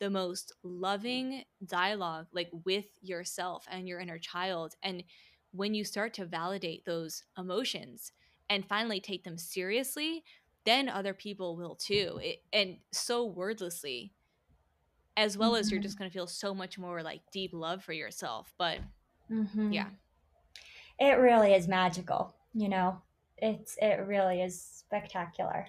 the most loving dialogue, like, with yourself and your inner child. And when you start to validate those emotions and finally take them seriously, then other people will too. And so wordlessly, as well as you're just going to feel so much more, like, deep love for yourself. But yeah, it really is magical, you know. It really is spectacular.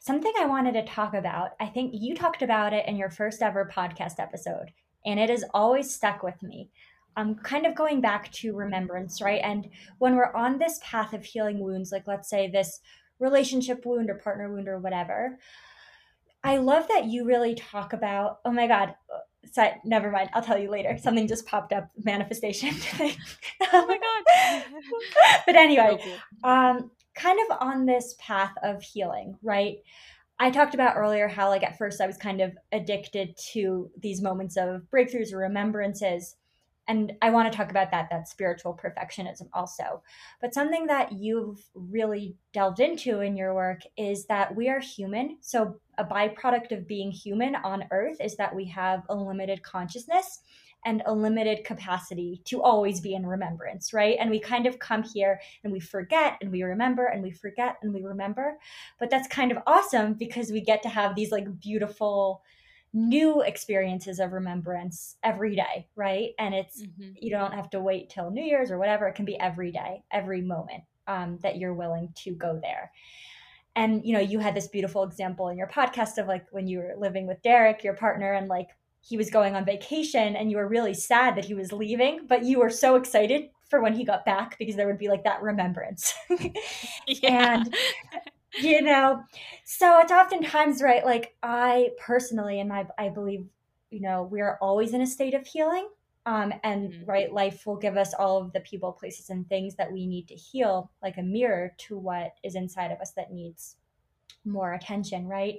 Something I wanted to talk about, I think you talked about it in your first ever podcast episode, and it has always stuck with me. I'm kind of going back to remembrance, right? And when we're on this path of healing wounds, like, let's say this relationship wound or partner wound or whatever, I love that you really talk about, oh my God, so, never mind. I'll tell you later. Something just popped up. Manifestation. Oh my God. But anyway, kind of on this path of healing, right? I talked about earlier how, like, at first I was kind of addicted to these moments of breakthroughs or remembrances. And I want to talk about that spiritual perfectionism also. But something that you've really delved into in your work is that we are human. So a byproduct of being human on earth is that we have a limited consciousness and a limited capacity to always be in remembrance, right? And we kind of come here and we forget and we remember and we forget and we remember. But that's kind of awesome, because we get to have these, like, beautiful new experiences of remembrance every day, right? And it's you don't have to wait till New Year's or whatever. It can be every day, every moment that you're willing to go there. And, you know, you had this beautiful example in your podcast of, like, when you were living with Derek, your partner, and, like, he was going on vacation and you were really sad that he was leaving, but you were so excited for when he got back, because there would be, like, that remembrance. And you know, so it's oftentimes, right, like, I personally, and I believe, you know, we are always in a state of healing, and right, life will give us all of the people, places, and things that we need to heal, like a mirror to what is inside of us that needs more attention, right?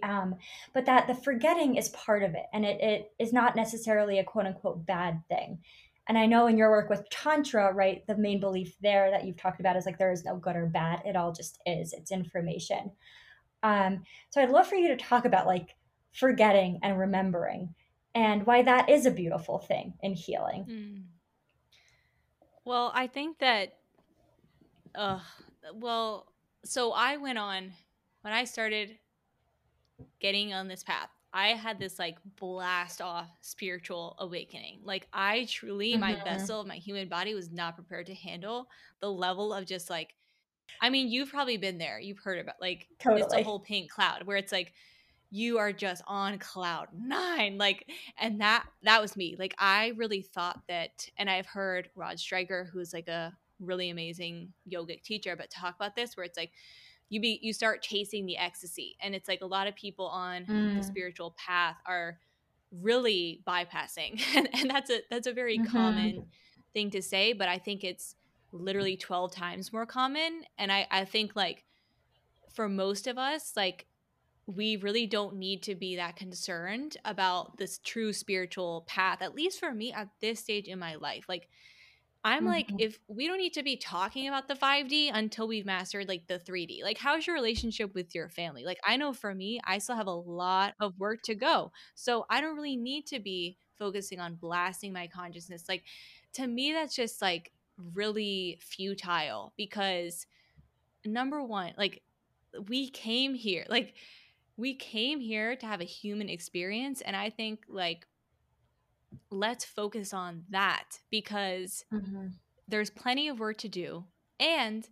But that the forgetting is part of it, and it is not necessarily a quote unquote bad thing. And I know in your work with Tantra, right, the main belief there that you've talked about is, like, there is no good or bad. It all just is. It's information. So I'd love for you to talk about, like, forgetting and remembering and why that is a beautiful thing in healing. Well, I think that, so I went on, when I started getting on this path, I had this, like, blast off spiritual awakening. Like, I truly, my vessel, my human body was not prepared to handle the level of just, like, I mean, you've probably been there. You've heard about, like, it's a whole pink cloud where it's like, you are just on cloud nine. Like, and that was me. Like, I really thought that, and I've heard Rod Stryker, who's, like, a really amazing yogic teacher, but talk about this, where it's like, you start chasing the ecstasy. And it's like a lot of people on the spiritual path are really bypassing. And that's a very common thing to say, but I think it's literally 12 times more common. And I think, like, for most of us, like, we really don't need to be that concerned about this true spiritual path, at least for me at this stage in my life. Like, I'm like, if we don't need to be talking about the 5D until we've mastered like the 3D, like how's your relationship with your family? Like I know for me, I still have a lot of work to go. So I don't really need to be focusing on blasting my consciousness. Like to me, that's just like really futile because number one, like we came here to have a human experience. And I think like, let's focus on that because there's plenty of work to do and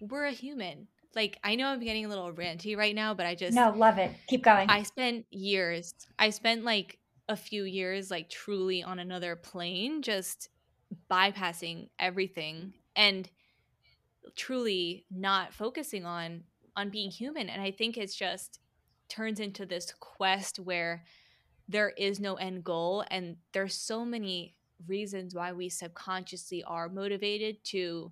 we're a human. Like I know I'm getting a little ranty right now, but I just love it. Keep going. I spent like a few years like truly on another plane, just bypassing everything and truly not focusing on being human. And I think it's just turns into this quest where there is no end goal, and there's so many reasons why we subconsciously are motivated to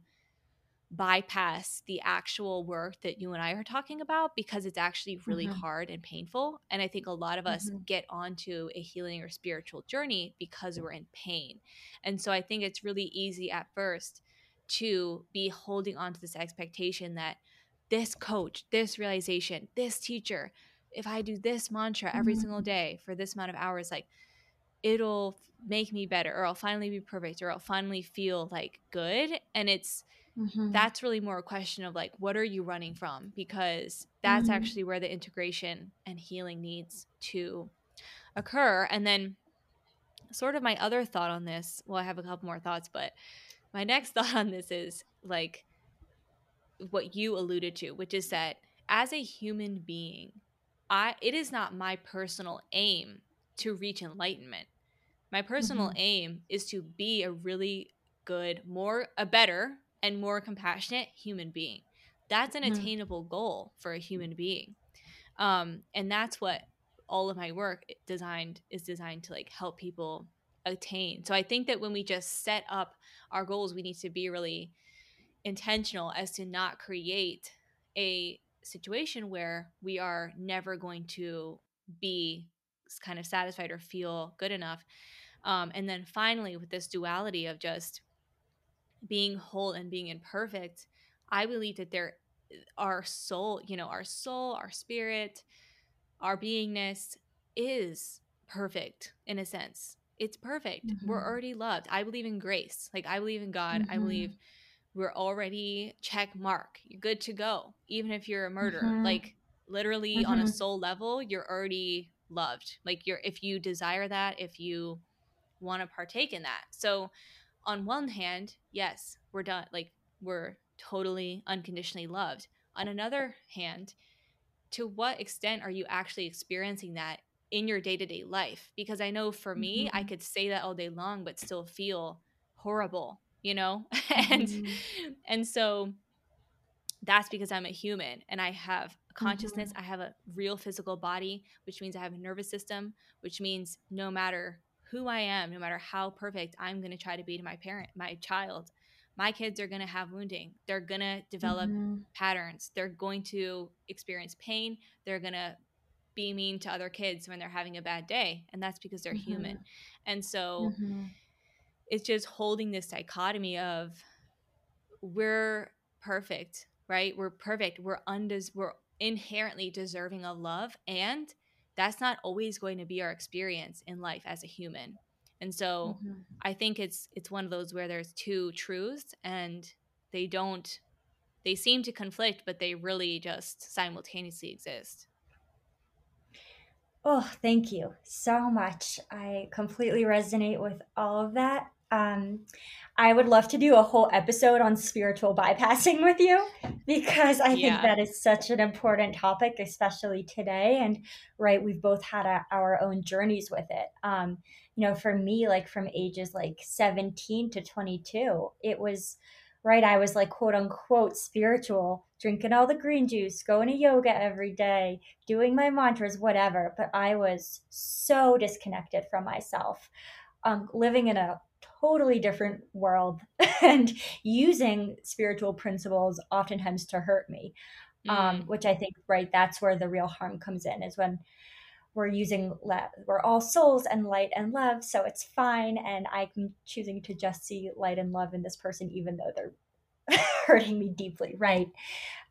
bypass the actual work that you and I are talking about because it's actually really hard and painful. And I think a lot of us get onto a healing or spiritual journey because we're in pain. And so I think it's really easy at first to be holding on to this expectation that this coach, this realization, this teacher, if I do this mantra every single day for this amount of hours, like it'll make me better, or I'll finally be perfect, or I'll finally feel like good. And it's, that's really more a question of like, what are you running from? Because that's actually where the integration and healing needs to occur. And then sort of my other thought on this, well, I have a couple more thoughts, but my next thought on this is like what you alluded to, which is that as a human being, it is not my personal aim to reach enlightenment. My personal aim is to be a really good, a better and more compassionate human being. That's an attainable goal for a human being. And that's what all of my work is designed to like help people attain. So I think that when we just set up our goals, we need to be really intentional as to not create a situation where we are never going to be kind of satisfied or feel good enough. And then finally, with this duality of just being whole and being imperfect, I believe that our soul, our spirit, our beingness is perfect in a sense. It's perfect. We're already loved. I believe in grace. Like I believe in God. I believe we're already check mark. You're good to go. Even if you're a murderer, like literally on a soul level, you're already loved. Like if you desire that, if you want to partake in that. So on one hand, yes, we're done. Like we're totally unconditionally loved. On another hand, to what extent are you actually experiencing that in your day-to-day life? Because I know for me, I could say that all day long, but still feel horrible. You know, and so that's because I'm a human and I have consciousness. I have a real physical body, which means I have a nervous system, which means no matter who I am, no matter how perfect I'm going to try to be to my child, my kids are going to have wounding. They're going to develop patterns. They're going to experience pain. They're going to be mean to other kids when they're having a bad day. And that's because they're human. And so it's just holding this dichotomy of we're perfect, right? We're perfect. We're inherently deserving of love. And that's not always going to be our experience in life as a human. And so I think it's one of those where there's two truths and they seem to conflict, but they really just simultaneously exist. Oh, thank you so much. I completely resonate with all of that. I would love to do a whole episode on spiritual bypassing with you because I think that is such an important topic, especially today. And right, we've both had our own journeys with it. You know, for me, like from ages like 17 to 22, it was right. I was like, quote unquote, spiritual, drinking all the green juice, going to yoga every day, doing my mantras, whatever. But I was so disconnected from myself, living in a totally different world and using spiritual principles oftentimes to hurt me, which I think, right, that's where the real harm comes in is when we're using love. We're all souls and light and love, so it's fine. And I'm choosing to just see light and love in this person, even though they're hurting me deeply, right?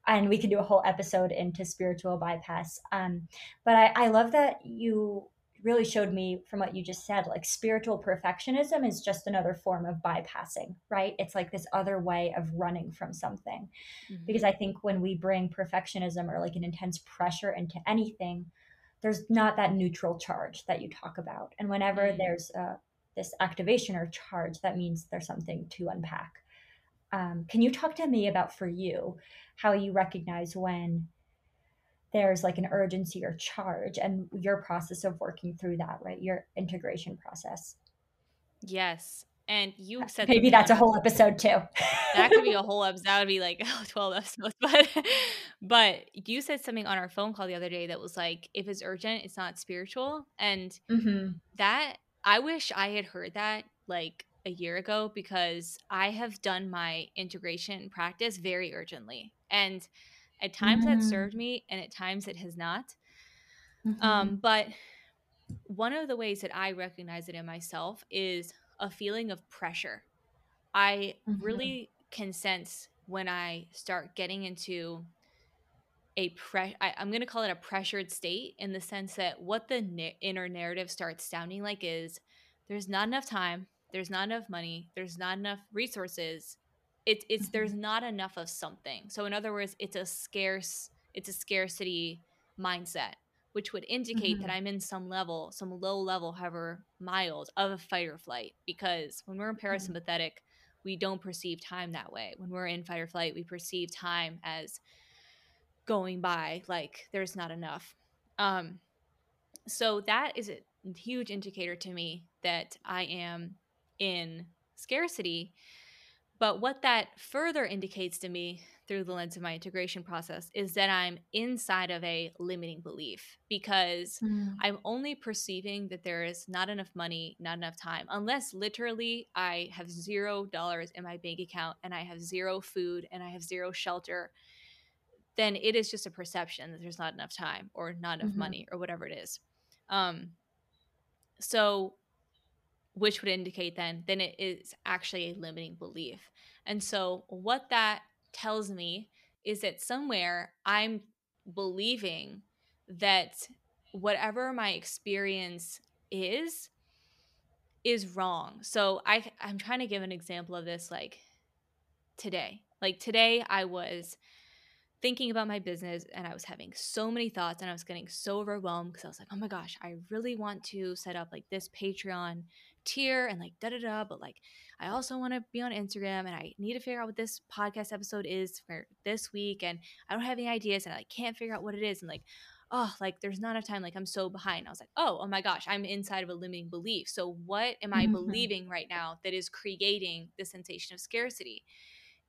And we can do a whole episode into spiritual bypass. But I love that you really showed me from what you just said, like spiritual perfectionism is just another form of bypassing, right? It's like this other way of running from something. Mm-hmm. Because I think when we bring perfectionism or like an intense pressure into anything, there's not that neutral charge that you talk about. And whenever mm-hmm. there's this activation or charge, that means there's something to unpack. Can you talk to me about, for you, how you recognize when there's like an urgency or charge and your process of working through that, right? Your integration process. Yes. And you said maybe that's a whole episode too. That could be a whole episode. That would be like 12 episodes. But you said something on our phone call the other day that was like, if it's urgent, it's not spiritual. And mm-hmm. that, I wish I had heard that like a year ago, because I have done my integration practice very urgently. And at times mm-hmm. that served me and at times it has not. Mm-hmm. But one of the ways that I recognize it in myself is a feeling of pressure. I mm-hmm. really can sense when I start getting into a I'm going to call it a pressured state, in the sense that what the inner narrative starts sounding like is, there's not enough time, there's not enough money, there's not enough resources. It's there's not enough of something. So in other words, it's a scarcity mindset, which would indicate mm-hmm. that I'm in some low level, however mild, of a fight or flight. Because when we're in parasympathetic, we don't perceive time that way. When we're in fight or flight, we perceive time as going by, like there's not enough. So that is a huge indicator to me that I am in scarcity. But what that further indicates to me through the lens of my integration process is that I'm inside of a limiting belief, because I'm only perceiving that there is not enough money, not enough time, unless literally I have $0 in my bank account and I have zero food and I have zero shelter. Then it is just a perception that there's not enough time or not enough mm-hmm. money or whatever it is. Which would indicate then it is actually a limiting belief. And so what that tells me is that somewhere I'm believing that whatever my experience is wrong. So I'm trying to give an example of this, like today. Like today I was thinking about my business and I was having so many thoughts and I was getting so overwhelmed, because I was like, oh my gosh, I really want to set up like this Patreon tier and like but like I also want to be on Instagram and I need to figure out what this podcast episode is for this week, and I don't have any ideas and I like can't figure out what it is, and like, oh, like there's not enough time, like I'm so behind. I was like, oh my gosh, I'm inside of a limiting belief. So what am I mm-hmm. believing right now that is creating the sensation of scarcity?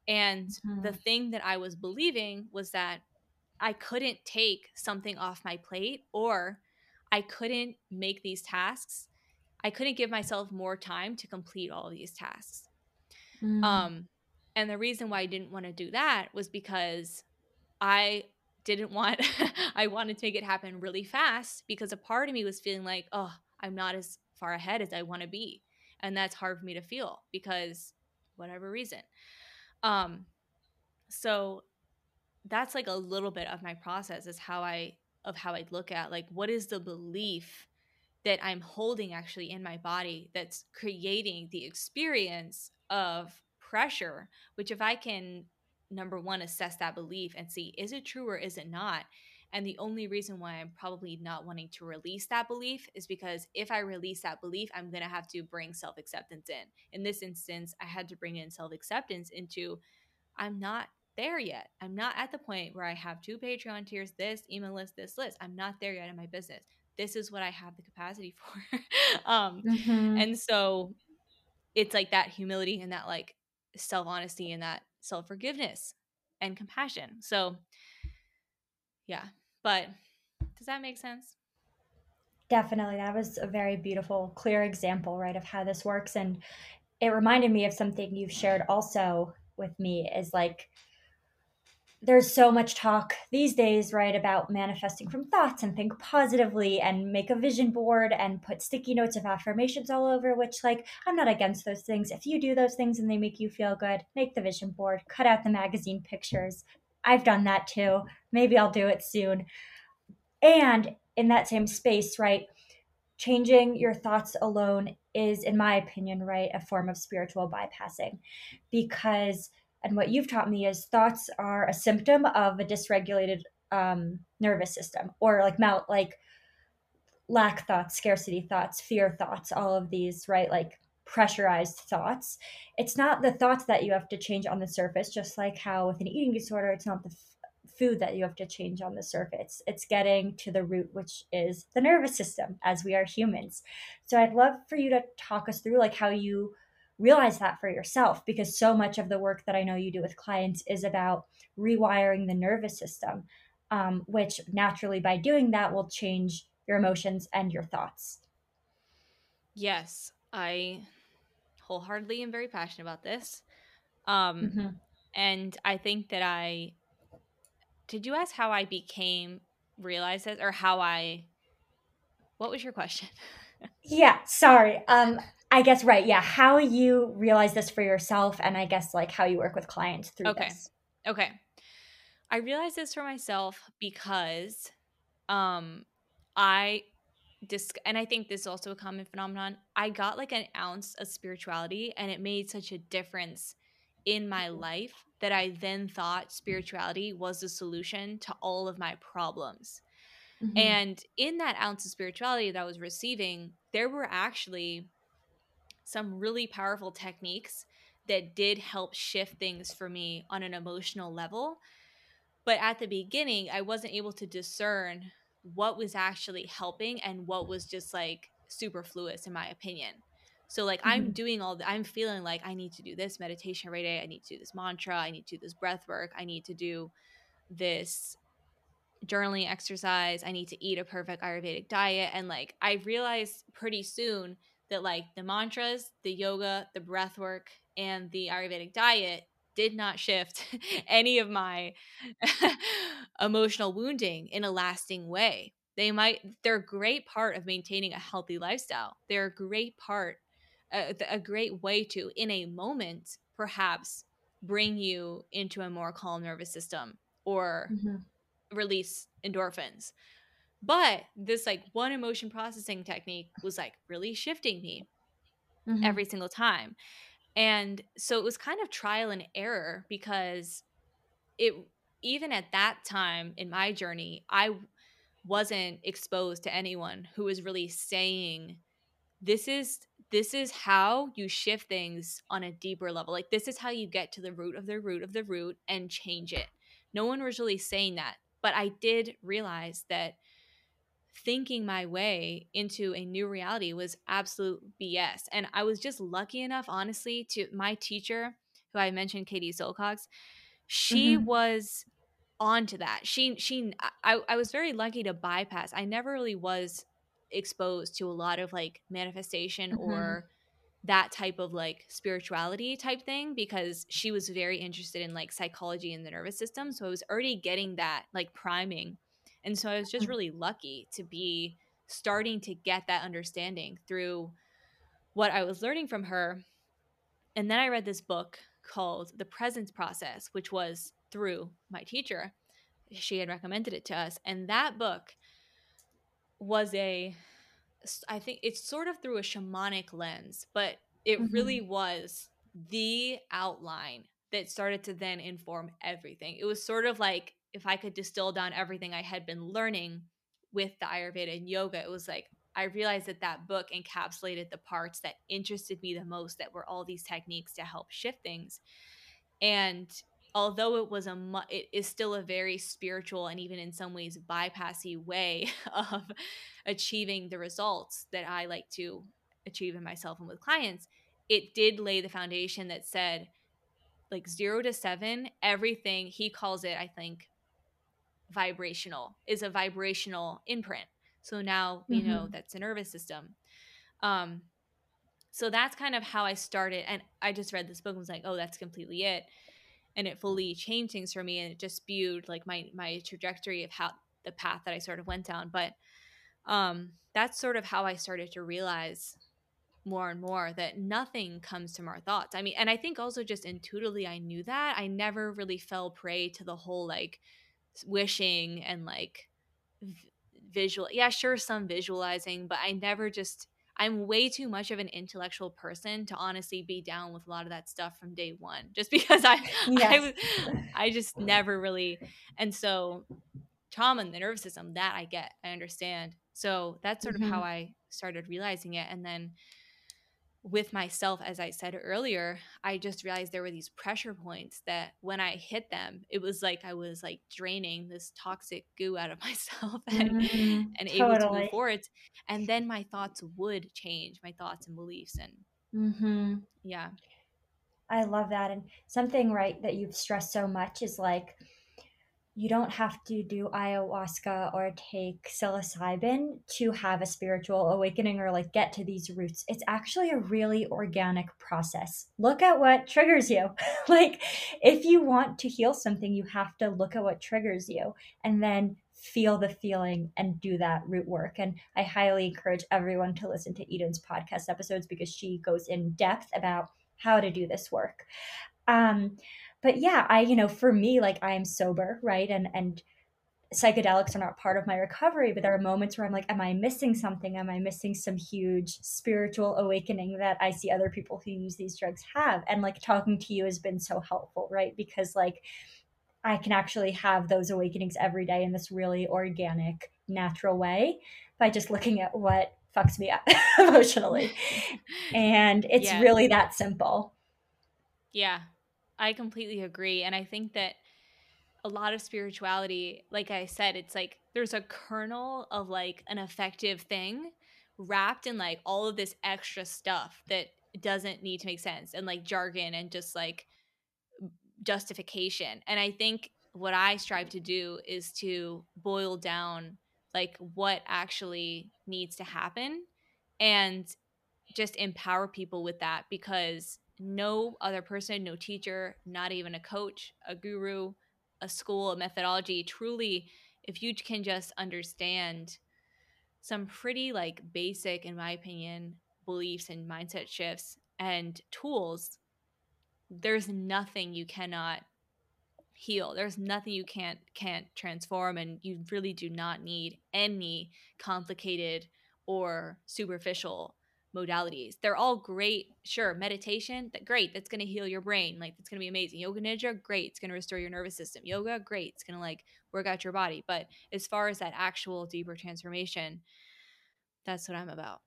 And mm-hmm. the thing that I was believing was that I couldn't take something off my plate, or I couldn't make these tasks. I couldn't give myself more time to complete all of these tasks. Mm-hmm. And the reason why I didn't want to do that was because I wanted to make it happen really fast, because a part of me was feeling like, oh, I'm not as far ahead as I want to be. And that's hard for me to feel because whatever reason. So that's like a little bit of my process, is how I look at like, what is the belief that I'm holding actually in my body that's creating the experience of pressure, which if I can, number one, assess that belief and see, is it true or is it not? And the only reason why I'm probably not wanting to release that belief is because if I release that belief, I'm going to have to bring self-acceptance in. In this instance, I had to bring in self-acceptance into, I'm not there yet. I'm not at the point where I have 2 Patreon tiers, this email list, this list. I'm not there yet in my business. This is what I have the capacity for. Mm-hmm. And so it's like that humility and that like self-honesty and that self-forgiveness and compassion. So yeah. But does that make sense? Definitely. That was a very beautiful, clear example, right, of how this works. And it reminded me of something you've shared also with me, is like There's so much talk these days, right, about manifesting from thoughts and think positively and make a vision board and put sticky notes of affirmations all over, which, like, I'm not against those things. If you do those things and they make you feel good, make the vision board, cut out the magazine pictures. I've done that too. Maybe I'll do it soon. And in that same space, right, changing your thoughts alone is, in my opinion, right, a form of spiritual bypassing, because and what you've taught me is thoughts are a symptom of a dysregulated nervous system, or like lack thoughts, scarcity thoughts, fear thoughts, all of these, right? Like pressurized thoughts. It's not the thoughts that you have to change on the surface, just like how with an eating disorder, it's not the food that you have to change on the surface. It's getting to the root, which is the nervous system, as we are humans. So I'd love for you to talk us through like how you realize that for yourself, because so much of the work that I know you do with clients is about rewiring the nervous system, which naturally by doing that will change your emotions and your thoughts. Yes, I wholeheartedly am very passionate about this. And I think that did you ask how I realized this, or what was your question? Yeah, sorry. I guess, right. Yeah. How you realize this for yourself, and I guess like how you work with clients through this. Okay. I realized this for myself because and I think this is also a common phenomenon. I got like an ounce of spirituality, and it made such a difference in my life that I then thought spirituality was the solution to all of my problems. Mm-hmm. And in that ounce of spirituality that I was receiving, there were actually some really powerful techniques that did help shift things for me on an emotional level. But at the beginning, I wasn't able to discern what was actually helping and what was just like superfluous, in my opinion. So like I'm feeling like I need to do this meditation every day. I need to do this mantra. I need to do this breath work. I need to do this journaling exercise. I need to eat a perfect Ayurvedic diet. And like I realized pretty soon that like the mantras, the yoga, the breath work, and the Ayurvedic diet did not shift any of my emotional wounding in a lasting way. They're a great part of maintaining a healthy lifestyle. They're a great part, a great way to, in a moment, perhaps bring you into a more calm nervous system or release endorphins. But this like one emotion processing technique was like really shifting me every single time. And so it was kind of trial and error, because even at that time in my journey, I wasn't exposed to anyone who was really saying, this is how you shift things on a deeper level. Like this is how you get to the root of the root of the root and change it. No one was really saying that. But I did realize that thinking my way into a new reality was absolute BS. And I was just lucky enough, honestly, to my teacher, who I mentioned, Katie Silcox, she was onto that. I was very lucky to bypass. I never really was exposed to a lot of like manifestation or that type of like spirituality type thing, because she was very interested in like psychology and the nervous system. So I was already getting that like priming. And so I was just really lucky to be starting to get that understanding through what I was learning from her. And then I read this book called The Presence Process, which was through my teacher. She had recommended it to us. And that book was I think it's sort of through a shamanic lens, but it really was the outline that started to then inform everything. It was sort of like if I could distill down everything I had been learning with the Ayurveda and yoga, it was like I realized that that book encapsulated the parts that interested me the most, that were all these techniques to help shift things. And although it is still a very spiritual and even in some ways bypassy way of achieving the results that I like to achieve in myself and with clients, it did lay the foundation that said like 0 to 7, everything, he calls it, I think, vibrational, is a vibrational imprint. So now we know that's the nervous system. So that's kind of how I started. And I just read this book and was like, oh, that's completely it. and it fully changed things for me, and it just spewed like my trajectory of how the path that I sort of went down. But that's sort of how I started to realize more and more that nothing comes from our thoughts. I mean, and I think also just intuitively I knew that. I never really fell prey to the whole like wishing and like visual. Yeah, sure, some visualizing, but I never just – I'm way too much of an intellectual person to honestly be down with a lot of that stuff from day one, just because I just never really – and so trauma and the nervous system, that I get, I understand. So that's sort of how I started realizing it. And then with myself, as I said earlier, I just realized there were these pressure points that when I hit them, it was like I was like draining this toxic goo out of myself and able to move forward. And then my thoughts would change, my thoughts and beliefs. And yeah. I love that. And something, right, that you've stressed so much is like, you don't have to do ayahuasca or take psilocybin to have a spiritual awakening or like get to these roots. It's actually a really organic process. Look at what triggers you. Like if you want to heal something, you have to look at what triggers you and then feel the feeling and do that root work. And I highly encourage everyone to listen to Eden's podcast episodes because she goes in depth about how to do this work. But yeah, I, you know, for me, like I am sober, right? And psychedelics are not part of my recovery, but there are moments where I'm like, am I missing something? Am I missing some huge spiritual awakening that I see other people who use these drugs have? And like talking to you has been so helpful, right? Because like I can actually have those awakenings every day in this really organic, natural way by just looking at what fucks me up emotionally. And it's really that simple. Yeah. I completely agree. And I think that a lot of spirituality, like I said, it's like there's a kernel of like an effective thing wrapped in like all of this extra stuff that doesn't need to make sense and like jargon and just like justification. And I think what I strive to do is to boil down like what actually needs to happen and just empower people with that, because no other person, no teacher, not even a coach, a guru, a school, a methodology. Truly, if you can just understand some pretty like basic, in my opinion, beliefs and mindset shifts and tools, there's nothing you cannot heal. There's nothing you can't transform, and you really do not need any complicated or superficial modalities. They're all great. Sure, meditation, great. That's going to heal your brain. Like it's going to be amazing. Yoga Nidra, great. It's going to restore your nervous system. Yoga, great. It's going to like work out your body. But as far as that actual deeper transformation, that's what I'm about.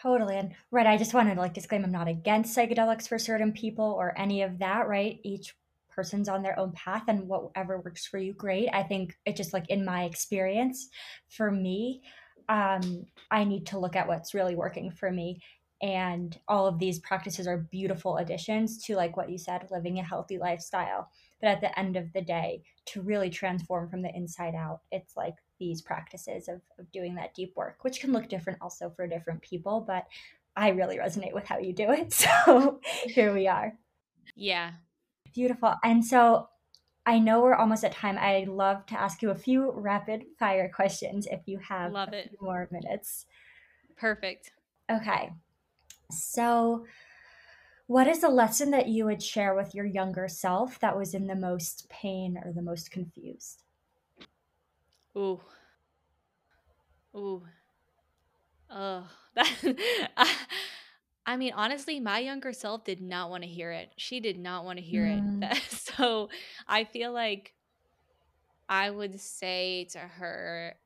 Totally. And right, I just wanted to like disclaim I'm not against psychedelics for certain people or any of that, right? Each person's on their own path and whatever works for you, great. I think it's just like in my experience, for me, I need to look at what's really working for me. And all of these practices are beautiful additions to like what you said, living a healthy lifestyle. But at the end of the day, to really transform from the inside out, it's like these practices of doing that deep work, which can look different also for different people. But I really resonate with how you do it. So here we are. Yeah. Beautiful. And so I know we're almost at time. I'd love to ask you a few rapid fire questions if you have a few more minutes. Perfect. Okay. So what is a lesson that you would share with your younger self that was in the most pain or the most confused? I mean, honestly, my younger self did not want to hear it. She did not want to hear it. So I feel like I would say to her,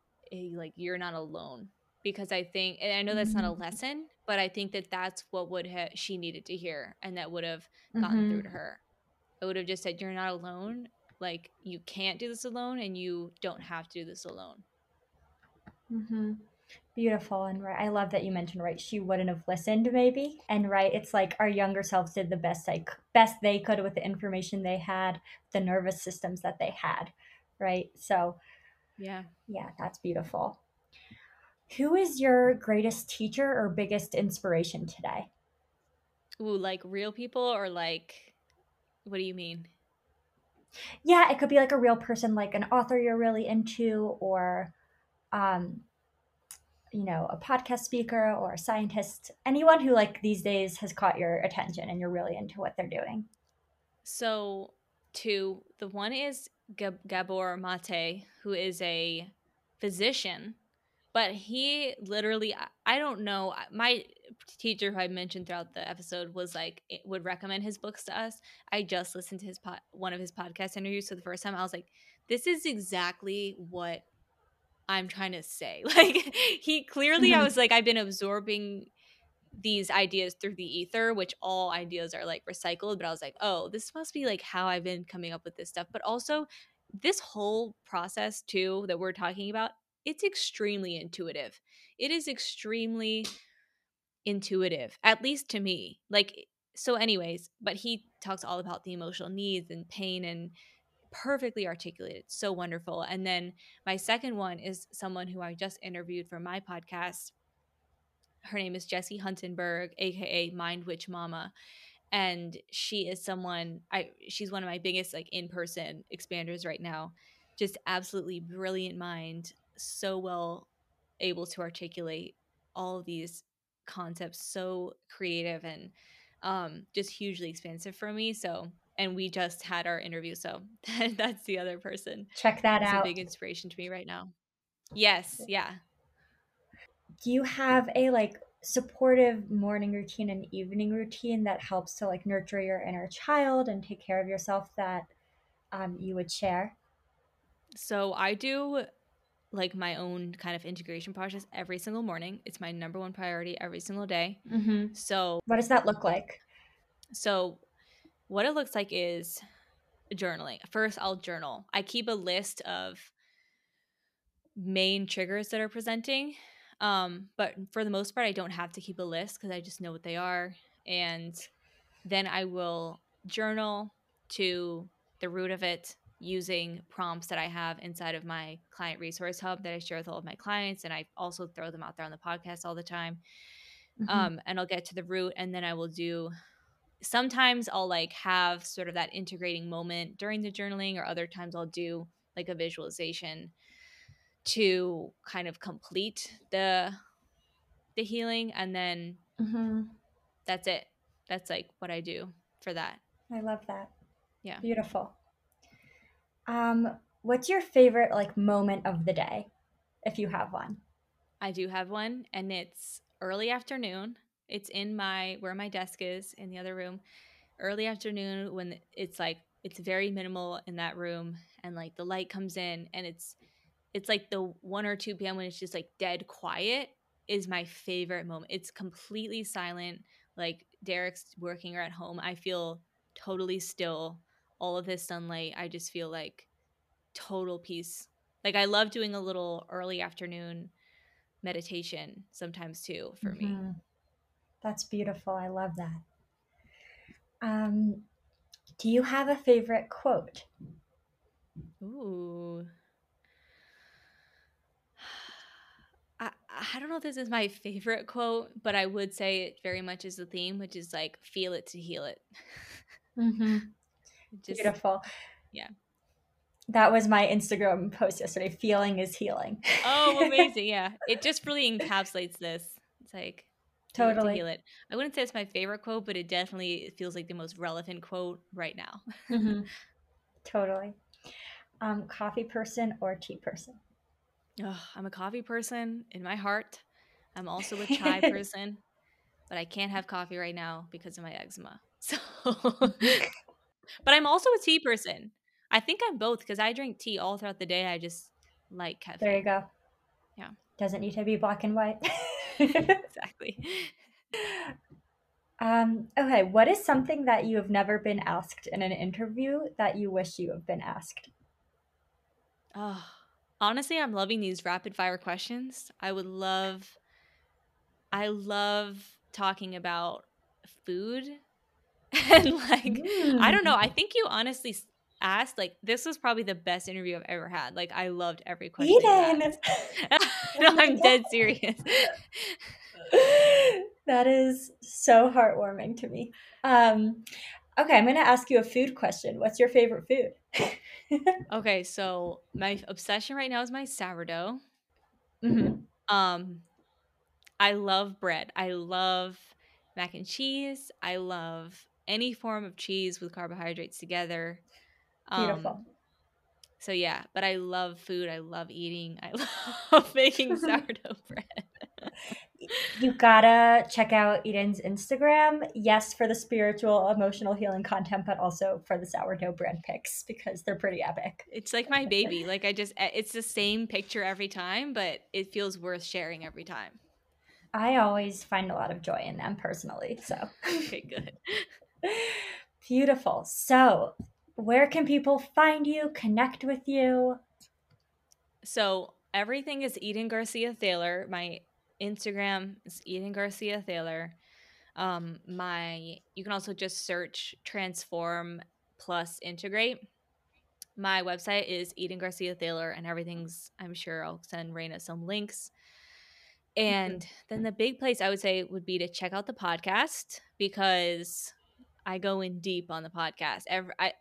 like, you're not alone, because I think, and I know that's not a lesson, but I think that that's what she needed to hear. And that would have gotten through to her. I would have just said, you're not alone. Like, you can't do this alone, and you don't have to do this alone. Beautiful. And right, I love that you mentioned, right, she wouldn't have listened maybe. And right, it's like our younger selves did the best they could with the information they had, the nervous systems that they had, right? So yeah, that's beautiful. Who is your greatest teacher or biggest inspiration today? Like real people or like What do you mean? Yeah, it could be like a real person, like an author you're really into, or, you know, a podcast speaker or a scientist, anyone who like these days has caught your attention and you're really into what they're doing. So two, the one is Gabor Maté, who is a physician, but he literally, I don't know, my teacher who I mentioned throughout the episode was like, would recommend his books to us. I just listened to his one of his podcast interviews. So the first time I was like, this is exactly what I'm trying to say. Like, he clearly, I was like, I've been absorbing these ideas through the ether, which all ideas are like recycled, but I was like, oh, this must be like how I've been coming up with this stuff. But also this whole process too that we're talking about, it's extremely intuitive. It is extremely intuitive, at least to me. Like, so anyways, but he talks all about the emotional needs and pain, and perfectly articulated. So wonderful. And then my second one is someone who I just interviewed for my podcast. Her name is Jessie Huntenberg, aka Mind Witch Mama, and she is someone she's one of my biggest like in-person expanders right now. Just absolutely brilliant mind, so well able to articulate all of these concepts, so creative, and just hugely expansive for me. So, and we just had our interview, so that's the other person. Check that out. It's a big inspiration to me right now. Yes, yeah. Do you have a like supportive morning routine and evening routine that helps to like nurture your inner child and take care of yourself that you would share? So I do like my own kind of integration process every single morning. It's my number one priority every single day. Mm-hmm. So what does that look like? So what it looks like is journaling. First, I'll journal. I keep a list of main triggers that are presenting. But for the most part, I don't have to keep a list because I just know what they are. And then I will journal to the root of it using prompts that I have inside of my client resource hub that I share with all of my clients. And I also throw them out there on the podcast all the time. Mm-hmm. And I'll get to the root, and then I will do – sometimes I'll like have sort of that integrating moment during the journaling, or other times I'll do like a visualization to kind of complete the healing, and then that's it. That's like what I do for that. I love that. Yeah. Beautiful. What's your favorite like moment of the day, if you have one? I do have one, and it's early afternoon. It's in where my desk is in the other room. Early afternoon when it's very minimal in that room, and like the light comes in, and it's like the 1 or 2 p.m. when it's just like dead quiet is my favorite moment. It's completely silent. Like Derek's working or at home, I feel totally still. All of this sunlight, I just feel like total peace. Like I love doing a little early afternoon meditation sometimes too for me. That's beautiful. I love that. Do you have a favorite quote? Ooh. I don't know if this is my favorite quote, but I would say it very much is the theme, which is like, feel it to heal it. Mm-hmm. Just, beautiful. Yeah. That was my Instagram post yesterday. Feeling is healing. Oh, amazing. Yeah. It just really encapsulates this. It's like, totally. Heal it. I wouldn't say it's my favorite quote, but it definitely feels like the most relevant quote right now. Mm-hmm. Totally. Coffee person or tea person? Oh, I'm a coffee person in my heart. I'm also a chai person, but I can't have coffee right now because of my eczema. So, but I'm also a tea person. I think I'm both because I drink tea all throughout the day. I just like caffeine. There you go. Yeah. Doesn't need to be black and white. Exactly. Okay. What is something that you have never been asked in an interview that you wish you have been asked? Oh. Honestly, I'm loving these rapid fire questions. I love talking about food and like, I don't know. I think you honestly asked, like, this was probably the best interview I've ever had. Like, I loved every question. Eden. No, I'm dead serious. That is so heartwarming to me. Okay, I'm going to ask you a food question. What's your favorite food? Okay, so my obsession right now is my sourdough. Mm-hmm. I love bread. I love mac and cheese. I love any form of cheese with carbohydrates together. Beautiful. So yeah, but I love food. I love eating. I love making sourdough bread. You gotta check out Eden's Instagram. Yes, for the spiritual, emotional healing content, but also for the sourdough bread pics because they're pretty epic. It's like my baby. Like it's the same picture every time, but it feels worth sharing every time. I always find a lot of joy in them personally. So okay, good. Beautiful. So where can people find you, connect with you? So everything is Eden Garcia-Thaler. My Instagram is Eden Garcia-Thaler. You can also just search Transform Plus Integrate. My website is Eden Garcia-Thaler, and everything's, I'm sure I'll send Reina some links. And then the big place I would say would be to check out the podcast because I go in deep on the podcast.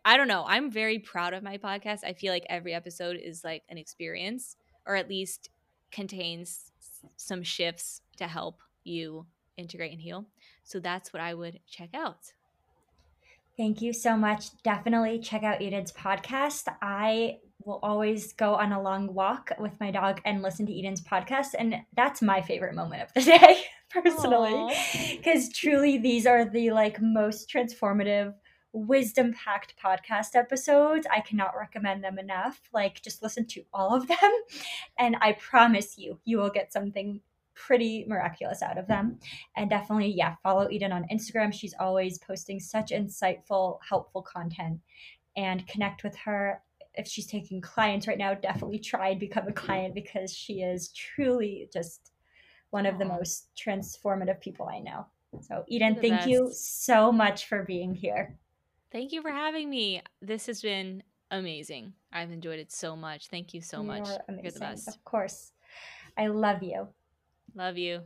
I don't know. I'm very proud of my podcast. I feel like every episode is like an experience, or at least contains some shifts to help you integrate and heal. So that's what I would check out. Thank you so much. Definitely check out Eden's podcast. I will always go on a long walk with my dog and listen to Eden's podcast. And that's my favorite moment of the day, personally, because truly these are the like most transformative, wisdom-packed podcast episodes. I cannot recommend them enough. Like just listen to all of them. And I promise you, you will get something pretty miraculous out of them. And definitely, yeah, follow Eden on Instagram. She's always posting such insightful, helpful content, and connect with her. If she's taking clients right now, definitely try and become a client because she is truly just one of the most transformative people I know. So Eden, thank you so much for being here. Thank you for having me. This has been amazing. I've enjoyed it so much. Thank you so much. Amazing. You're the best. Of course. I love you. Love you.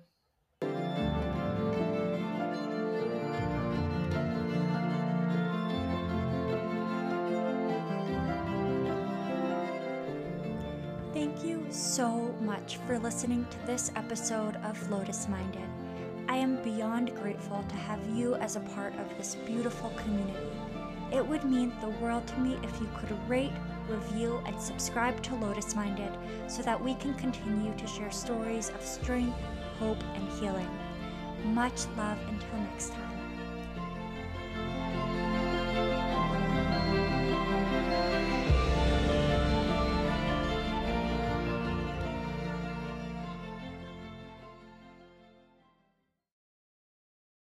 Thank you so much for listening to this episode of Lotus Minded. I am beyond grateful to have you as a part of this beautiful community. It would mean the world to me if you could rate, review, and subscribe to Lotus Minded so that we can continue to share stories of strength, hope, and healing. Much love until next time.